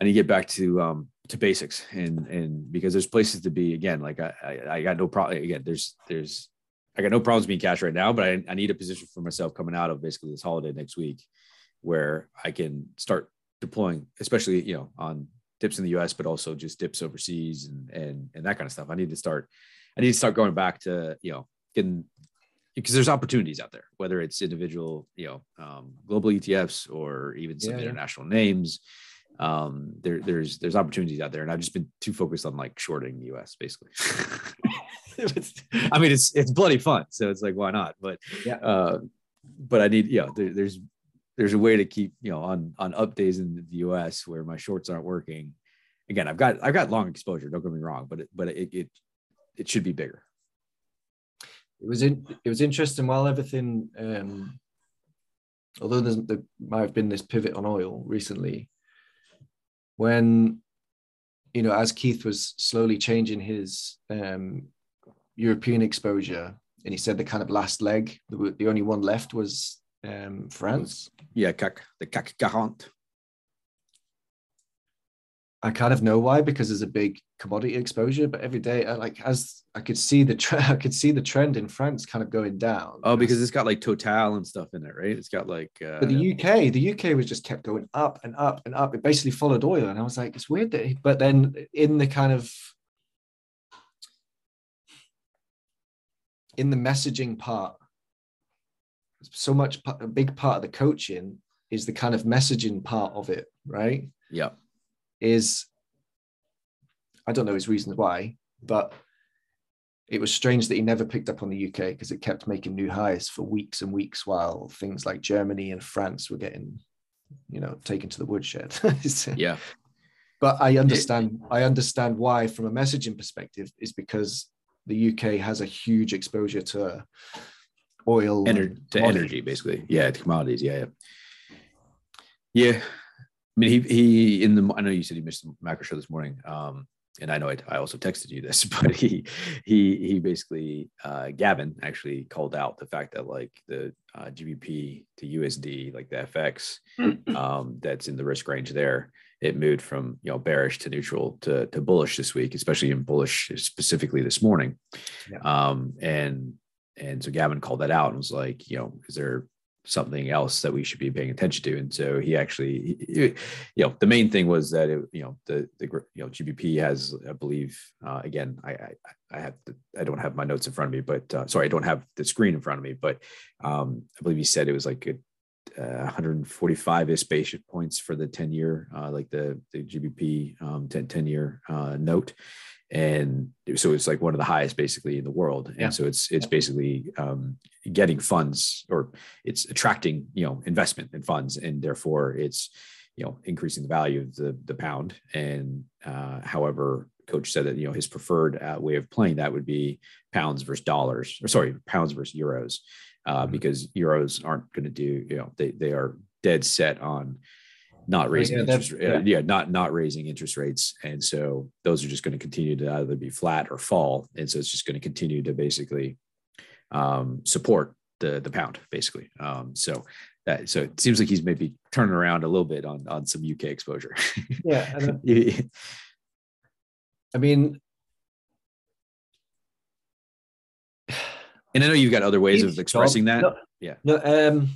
the, to basics, and because there's places to be again. Like I got no problem again. I got no problems being cash right now, but I need a position for myself coming out of basically this holiday next week, where I can start deploying, especially on dips in the US, but also just dips overseas and that kind of stuff. I need to start going back to getting, because there's opportunities out there, whether it's individual, global ETFs or even some international names. There's opportunities out there, and I've just been too focused on like shorting the US basically. I mean, it's bloody fun, so it's like, why not? But yeah, but I need, there's a way to keep, on up days in the US where my shorts aren't working. Again, I've got long exposure, don't get me wrong, but it should be bigger. It was interesting while everything, although there might have been this pivot on oil recently, when, as Keith was slowly changing his European exposure, and he said the kind of last leg, the only one left was France. Yeah, the CAC 40. I kind of know why, because there's a big commodity exposure, but every day I could see the trend in France kind of going down. Oh, because it's got like Total and stuff in it, right? It's got like but the UK was just kept going up and up and up. It basically followed oil, and I was like, it's weird that but then in the kind of in the messaging part, so much a big part of the coaching is the kind of messaging part of it, right? Yeah. Is, I don't know his reasons why, but it was strange that he never picked up on the UK because it kept making new highs for weeks and weeks while things like Germany and France were getting, taken to the woodshed. Yeah. But I understand why, from a messaging perspective, is because the UK has a huge exposure to oil, to energy, basically. Yeah. To commodities. Yeah. Yeah. Yeah. I mean, I know you said he missed the macro show this morning, and I know I also texted you this, but he basically, Gavin actually called out the fact that like the GBP to USD, like the FX that's in the risk range there, it moved from bearish to neutral to bullish this week, especially in bullish specifically this morning, yeah. And so Gavin called that out and was like, is there something else that we should be paying attention to? And so he actually, the main thing was that the GBP has, I believe, again, I don't have my notes in front of me, but sorry, I don't have the screen in front of me, but I believe he said it was like 145-ish basis points for the 10-year, like the GBP 10-year note. And so it's like one of the highest basically in the world. And so it's basically getting funds, or it's attracting, investment in funds, and therefore it's, increasing the value of the pound. And however, coach said that, his preferred way of playing that would be pounds versus euros, because euros aren't going to do, they are dead set on not raising interest, not raising interest rates, and so those are just going to continue to either be flat or fall, and so it's just going to continue to basically support the pound, basically. So it seems like he's maybe turning around a little bit on some UK exposure. Yeah, I mean, and I know you've got other ways of expressing that. Yeah. No.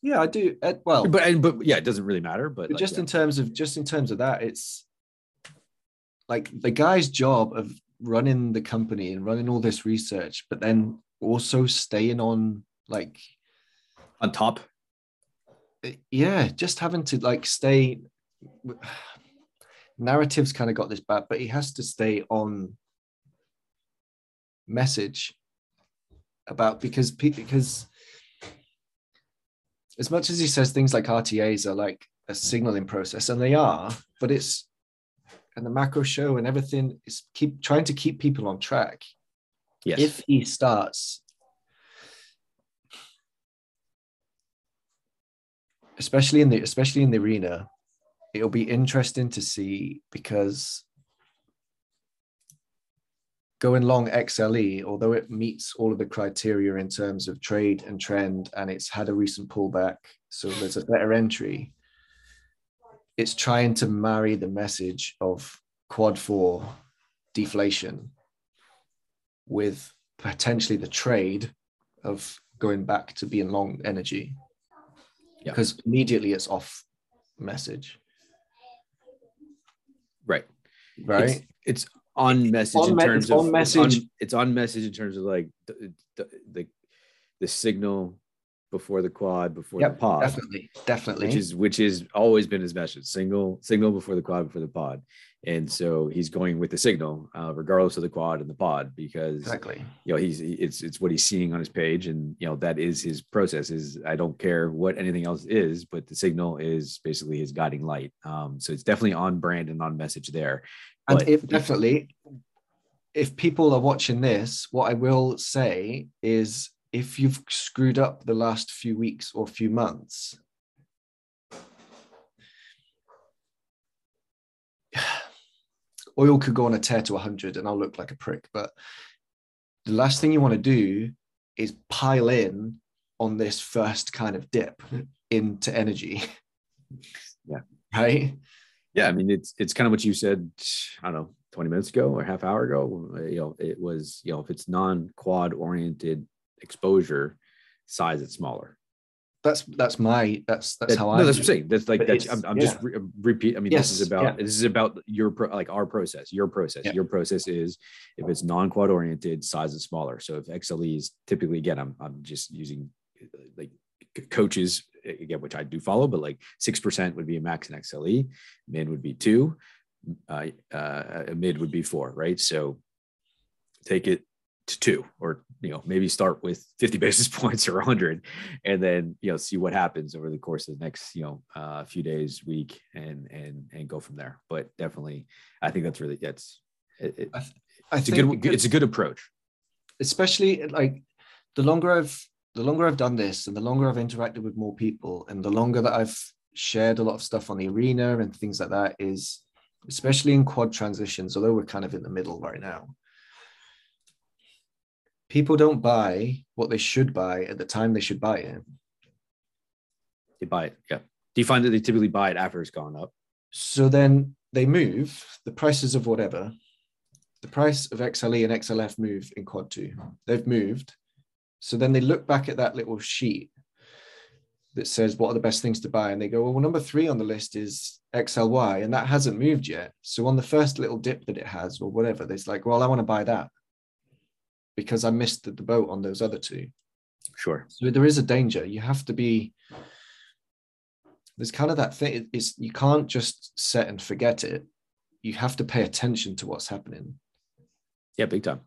Yeah, I do. Well, but yeah, it doesn't really matter. But like, just yeah. in terms of that, it's like the guy's job of running the company and running all this research, but then also staying on like on top. Yeah, just having to like stay. Narrative's kind of got this bad, but he has to stay on message about because as much as he says things like RTAs are like a signaling process, and they are, but it's and the macro show and everything is trying to keep people on track. Yes. If he starts, especially in the arena, it'll be interesting to see, because going long XLE, although it meets all of the criteria in terms of trade and trend, and it's had a recent pullback, so there's a better entry, it's trying to marry the message of Quad 4 deflation with potentially the trade of going back to being long energy. Yeah. Because immediately it's off message. Right. It's on message in terms of like the signal before the quad, before the pod. Definitely. Which is always been his message. Signal before the quad, before the pod. And so he's going with the signal, regardless of the quad and the pod, because it's what he's seeing on his page, and that is his process. Is I don't care what anything else is, but the signal is basically his guiding light. So it's definitely on brand and on message there. And if people are watching this, what I will say is, if you've screwed up the last few weeks or few months, oil could go on a tear to 100 and I'll look like a prick, but the last thing you want to do is pile in on this first kind of dip into energy. Yeah. Right? Yeah. I mean, it's kind of what you said, I don't know, 20 minutes ago or half hour ago, it was, if it's non-quad oriented exposure, size it's smaller. That's what I'm saying. That's like, I'm just repeating. I mean, yes, this is about our process. Yeah. Your process is, if it's non-quad oriented, size is smaller. So if XLE is typically, again, I'm just using like coaches again, which I do follow, but like 6% would be a max in XLE, min would be 2, a mid would be 4, right? So take it to 2, or maybe start with 50 basis points or 100, and then see what happens over the course of the next few days, week, and go from there. But definitely, I think it's a good approach. Especially like the longer I've done this, and the longer I've interacted with more people, and the longer that I've shared a lot of stuff on the arena and things like that, is especially in quad transitions. Although we're kind of in the middle right now, people don't buy what they should buy at the time they should buy it. They buy it, yeah. Do you find that they typically buy it after it's gone up? So then they move the prices of whatever. The price of XLE and XLF move in Quad 2. They've moved. So then they look back at that little sheet that says, what are the best things to buy? And they go, well, number 3 on the list is XLY, and that hasn't moved yet. So on the first little dip that it has or whatever, it's like, well, I want to buy that, because I missed the boat on those other 2. Sure. So there is a danger. You have to be, there's kind of that thing, you can't just set and forget it. You have to pay attention to what's happening. Yeah, big time.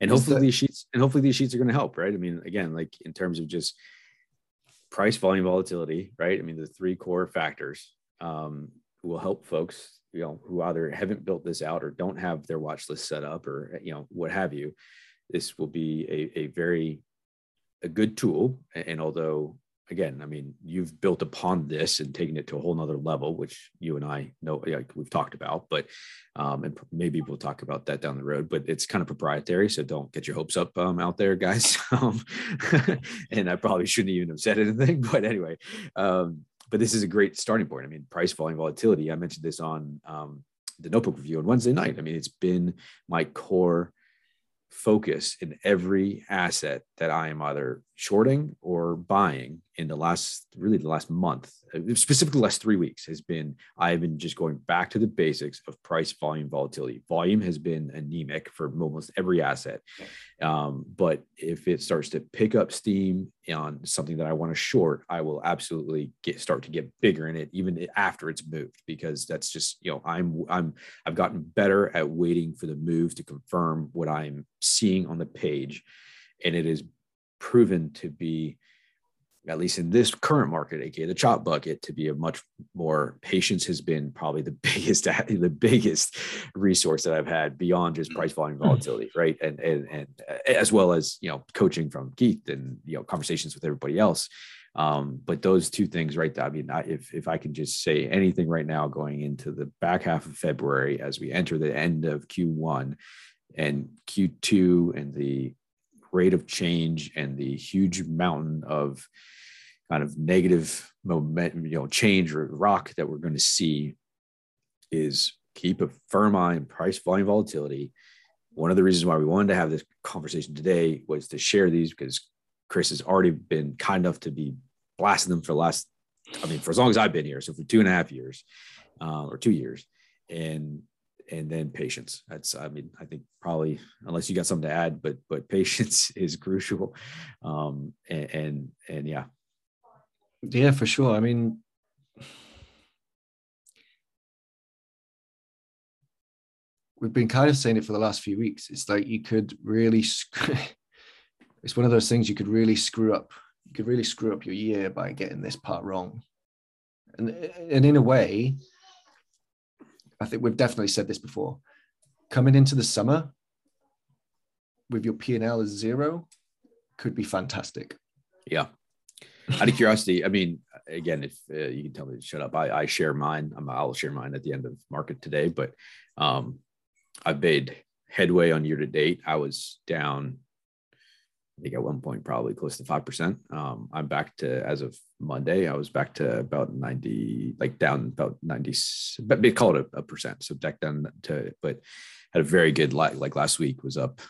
And hopefully these sheets are going to help, right? I mean, again, like in terms of just price, volume, volatility, right? I mean, the 3 core factors will help folks, who either haven't built this out or don't have their watch list set up, or, what have you. This will be a good tool. And although, again, I mean, you've built upon this and taken it to a whole nother level, which you and I know, like we've talked about, but, and maybe we'll talk about that down the road, but it's kind of proprietary. So don't get your hopes up out there, guys. And I probably shouldn't even have said anything, but anyway, but this is a great starting point. I mean, price, volume, volatility. I mentioned this on the Notebook Review on Wednesday night. I mean, it's been my core focus in every asset that I am either shorting or buying in the last month, specifically the last 3 weeks, has been, I've been just going back to the basics of price, volume, volatility. Volume has been anemic for almost every asset. But if it starts to pick up steam on something that I want to short, I will absolutely start to get bigger in it, even after it's moved, because that's just, you know, I've gotten better at waiting for the move to confirm what I'm seeing on the page. And it is proven to be, at least in this current market, aka the chop bucket, to be a much more, patience has been probably the biggest resource that I've had beyond just price, volume, volatility, right? And as well as, you know, coaching from Keith and, you know, conversations with everybody else. But those two things right there, I mean, if I can just say anything right now, going into the back half of February, as we enter the end of Q1 and Q2 and the rate of change and the huge mountain of kind of negative momentum, you know, change or rock that we're going to see, is keep a firm eye on price, volume, volatility. One of the reasons why we wanted to have this conversation today was to share these, because Chris has already been kind enough to be blasting them for as long as I've been here. So for 2.5 years, or 2 years, and then patience. That's, I mean, I think probably, unless you got something to add, but patience is crucial. And yeah, for sure. I mean, we've been kind of saying it for the last few weeks. It's like you could really, it's one of those things you could really screw up. You could really screw up your year by getting this part wrong. And in a way, I think we've definitely said this before, coming into the summer with your P&L as zero could be fantastic. Yeah. Out of curiosity, I mean, again, if you can tell me to shut up, I share mine. I'll share mine at the end of market today, but I've made headway on year to date. I was down, I think at one point, probably close to 5%. I'm back to, as of Monday, I was back to about 90, like down about 90, but they call it a percent. So back down to, but had a very good, like last week was up.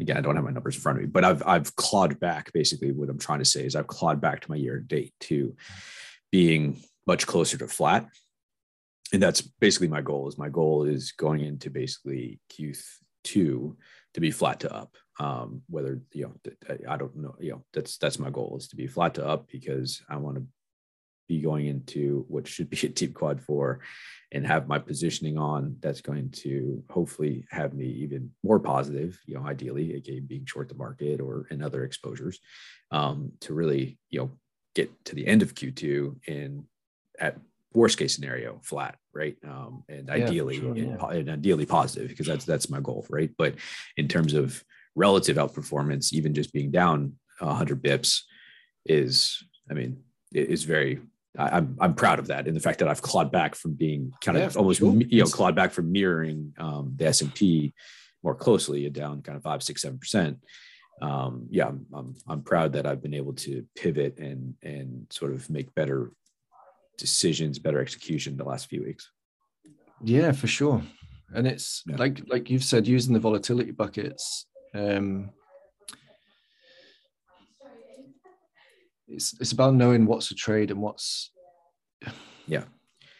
Again, I don't have my numbers in front of me, but I've clawed back. Basically what I'm trying to say is I've clawed back to my year to date to being much closer to flat. And that's basically my goal, is going into basically Q2 to be flat to up. Whether, you know, I don't know, you know, that's my goal, is to be flat to up, because I want to be going into what should be a deep quad four and have my positioning on that's going to hopefully have me even more positive, you know, ideally, again, being short the market or in other exposures, to really, you know, get to the end of Q2 and at worst case scenario flat, right? And ideally, yeah, sure, and ideally positive, because that's my goal, right? But in terms of relative outperformance, even just being down 100 bips I'm proud of that. And the fact that I've clawed back from being kind of clawed back from mirroring the S&P more closely, down kind of 5, 6, 7%. I'm proud that I've been able to pivot and sort of make better decisions, better execution the last few weeks. Yeah, for sure. And it's like you've said, using the volatility buckets, it's about knowing what's a trade and what's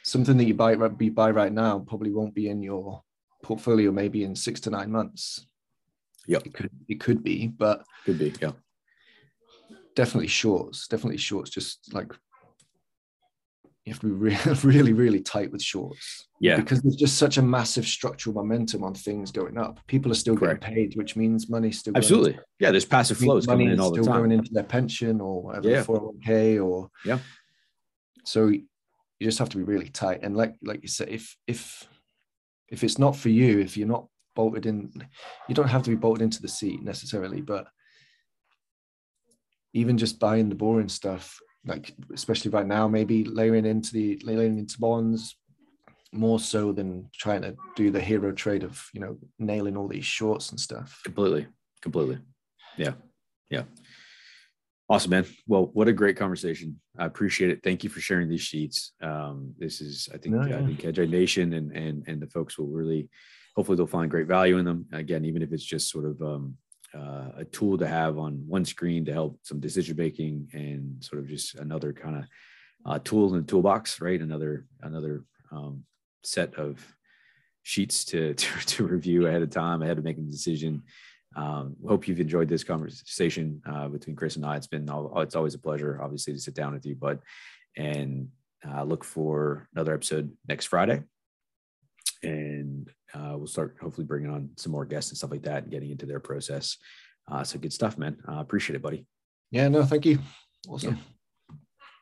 something that you buy right now probably won't be in your portfolio maybe in 6 to 9 months. It could be definitely shorts, just like you have to be really tight with shorts. Yeah. Because there's just such a massive structural momentum on things going up. People are still getting paid, which means money's still absolutely. Going yeah, there's passive flows coming in all the time. Still going into their pension or whatever, 401k or So you just have to be really tight. And like you said, if it's not for you, if you're not bolted in, you don't have to be bolted into the seat necessarily, but even just buying the boring stuff, like especially right now, maybe layering into bonds more so than trying to do the hero trade of, you know, nailing all these shorts and stuff. Completely. Yeah. Awesome, man. Well, what a great conversation. I appreciate it. Thank you for sharing these sheets. This is, I think Hedgeye Nation and the folks will really, hopefully they'll find great value in them. Again, even if it's just sort of a tool to have on one screen to help some decision making, and sort of just another kind of tool in the toolbox, right? Another set of sheets to review ahead of time, ahead of making a decision. Hope you've enjoyed this conversation between Chris and I. It's always a pleasure, obviously, to sit down with you, bud. And look for another episode next Friday. And we'll start hopefully bringing on some more guests and stuff like that and getting into their process. So good stuff, man. Appreciate it, buddy. Yeah, no, thank you. Awesome. Yeah.